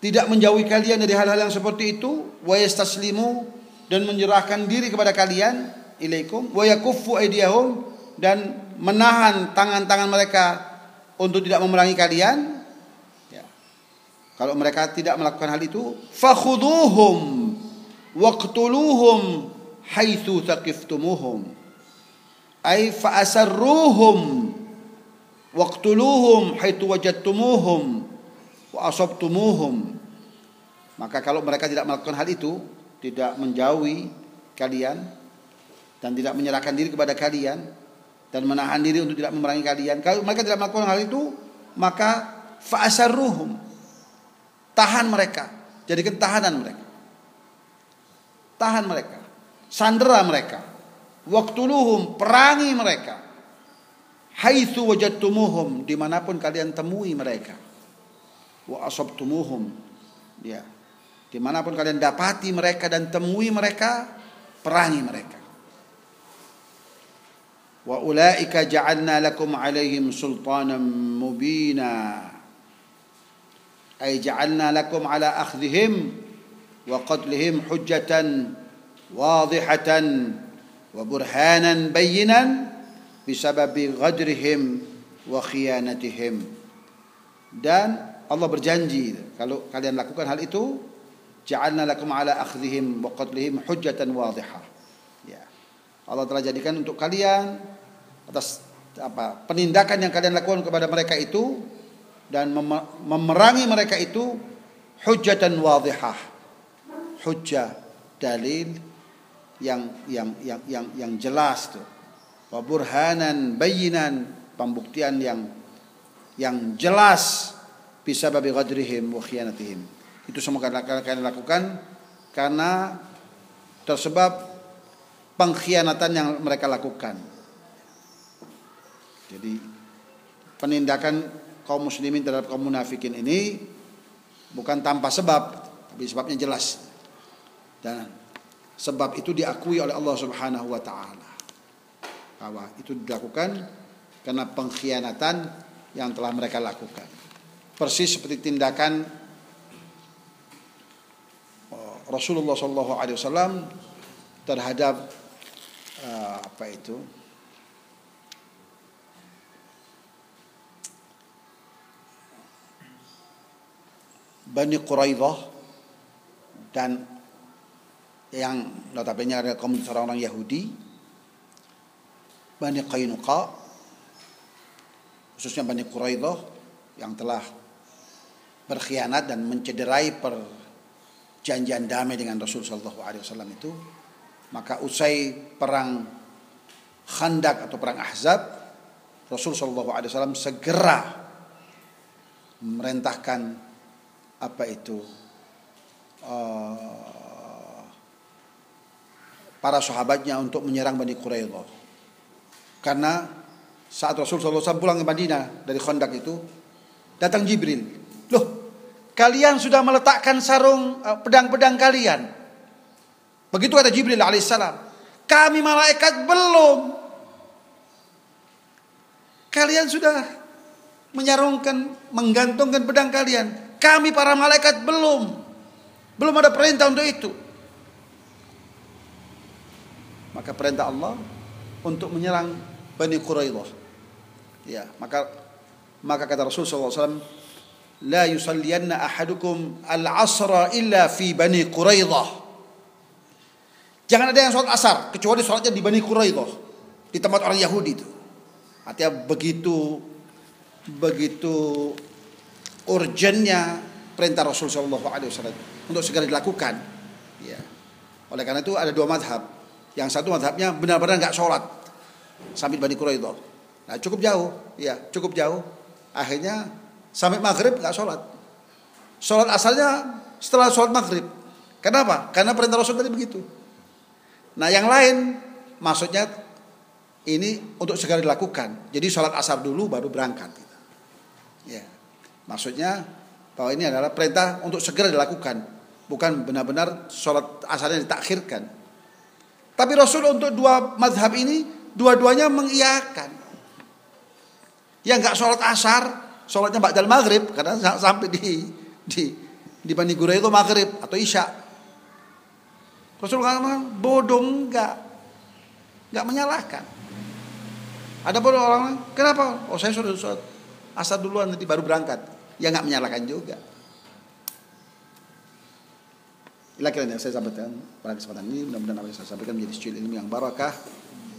tidak menjauhi kalian dari hal-hal yang seperti itu, wa yastaslimu, dan menyerahkan diri kepada kalian, ilaikum wa yakuffu aydiyahum, dan menahan tangan-tangan mereka untuk tidak memerangi kalian, ya. Kalau mereka tidak melakukan hal itu, fakhuduhum waqtuluhum haitsu thaqiftumuhum ay fa asarruhum waqtuluhum haitsu wajadtumuhum wa asabtumuhum. Maka kalau mereka tidak melakukan hal itu, tidak menjauhi kalian dan tidak menyerahkan diri kepada kalian dan menahan diri untuk tidak memerangi kalian, kalau mereka tidak melakukan hal itu, maka fa asarruhum, tahan mereka, jadikan tahanan mereka. Tahan mereka, sandera mereka, waqtuluhum, perangi mereka, haitsu wajadtumuhum, dimanapun kalian temui mereka, wa asabtumuhum, ya, dimanapun kalian dapati mereka dan temui mereka, perangi mereka. Wa ulaika ja'alna lakum 'alaihim sultanan mubina, ay ja'alna lakum 'ala akhdhihim wa qatlihim hujjatan wadihatan wa burhanan bayinan bisababi ghadrihim wa khiyanatihim. Dan Allah berjanji, kalau kalian lakukan hal itu, ja'alna lakum ala akhdhihim wa qatlihim hujjatan wadihah. Ya. Allah telah jadikan untuk kalian atas apa penindakan yang kalian lakukan kepada mereka itu dan mem- memerangi mereka itu hujjatan wadihah. Hujjah, dalil yang yang yang yang yang jelas tuh. Wa burhanan bayinan, pembuktian yang yang jelas bisababi ghadrihim wa khiyanatihim. Itu semua kalian lakukan karena tersebab pengkhianatan yang mereka lakukan. Jadi penindakan kaum muslimin terhadap kaum munafikin ini bukan tanpa sebab, tapi sebabnya jelas. Dan sebab itu diakui oleh Allah Subhanahu wa taala. Bahwa itu dilakukan karena pengkhianatan yang telah mereka lakukan. Persis seperti tindakan Rasulullah sallallahu alaihi wasallam terhadap uh, apa itu Bani Quraidah dan yang notabene adalah kaum orang-orang Yahudi, Bani Qaynuqa, khususnya Bani Quraidah yang telah berkhianat dan mencederai per janjian damai dengan Rasul sallallahu alaihi wasallam itu. Maka usai perang Khandaq atau perang Ahzab, Rasul sallallahu alaihi wasallam segera memerintahkan apa itu uh, para sahabatnya untuk menyerang Bani Quraidah. Karena saat Rasul sallallahu alaihi wasallam pulang ke Madinah dari Khandaq itu, datang Jibril. Loh, kalian sudah meletakkan sarung pedang-pedang kalian. Begitu kata Jibril alaihissalam. Kami malaikat belum. Kalian sudah menyarungkan, menggantungkan pedang kalian. Kami para malaikat belum. Belum ada perintah untuk itu. Maka perintah Allah untuk menyerang Bani Quraidah. Ya, maka maka kata Rasul sallallahu alaihi wasallam, la yusallianna ahadukum al-asra illa fi Bani Quraidah. Jangan ada yang sholat asar kecuali sholatnya di Bani Quraidah, di tempat orang Yahudi itu. Artinya begitu begitu urgennya perintah Rasul sallallahu alaihi wasallam untuk segera dilakukan. Ya. Oleh karena itu ada dua madhab. Yang satu madhabnya benar-benar enggak sholat sampai Bani Quraidah. Nah, cukup jauh, ya, cukup jauh. Akhirnya sampai maghrib nggak sholat, sholat asalnya setelah sholat maghrib. Kenapa? Karena perintah Rasul tadi begitu. Nah yang lain, maksudnya ini untuk segera dilakukan. Jadi sholat asar dulu baru berangkat. Ya, maksudnya bahwa ini adalah perintah untuk segera dilakukan, bukan benar-benar sholat asarnya ditakhirkan. Tapi Rasul untuk dua mazhab ini, dua-duanya mengiyakan. Yang nggak sholat asar, sholatnya ba'dal maghrib, karena sampai di di di Bani Quraidah itu maghrib atau isya. Rasulullah mengatakan bodoh enggak, enggak menyalahkan. Ada bodoh orang, kenapa? Oh saya suruh sholat asar duluan nanti baru berangkat, ya enggak menyalahkan juga. Inilah kiranya saya sampaikan pada kesempatan ini, mudah-mudahan apa yang saya sampaikan menjadi secuil ilmu yang barakah,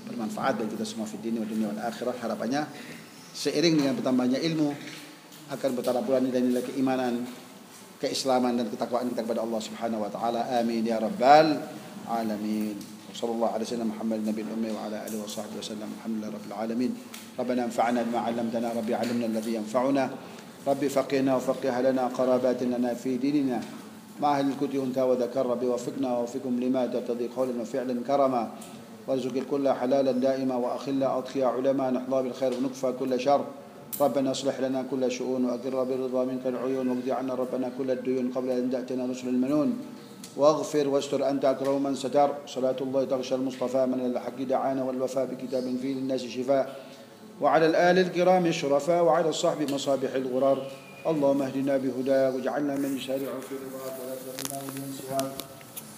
bermanfaat bagi kita semua fid dini wa dunia wal akhirah. Harapannya seiring dengan bertambahnya ilmu akan bertambah pula nilai-nilai keimanan, keislaman dan ketakwaan kita kepada Allah Subhanahu wa taala. Amin ya rabbal alamin. Wassallallahu ala sayyidina Muhammad nabiyil ummi wa ala alihi washabbihi wasallam. Alhamdulillahi rabbil alamin. Rabbana anfa'na bima 'allamtana, rabbi 'allimna alladhi yanfa'una, rabbi faqihna wa faqih lana qarabatana fi dinina ma ahli al-kutub anta wa dhakar, rabbi wafiqna wa wafiqum lima tatadhiq qawlan wa fi'lan karama. وارزق الكل حلالا دائما واخلا اضحياء علماء نحظى بالخير ونكفى كل شر ربنا اصلح لنا كل شؤون واقر بالرضا منك العيون واقض عنا ربنا كل الديون قبل ان تأتينا رسل المنون واغفر واستر انت اكرم من ستر صلاه الله تغشى المصطفى من الحق دعانا والوفاء بكتاب فيه للناس شفاء وعلى الال الكرام الشرفاء وعلى الصحب مصابيح الغرار اللهم اهدنا بهداك واجعلنا من شارع في رضاك ولا تجعلنا من سواك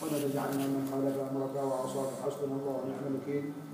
ولا تجعلنا من خالف امرك واعصاك حسبنا الله ونعم الوكيل.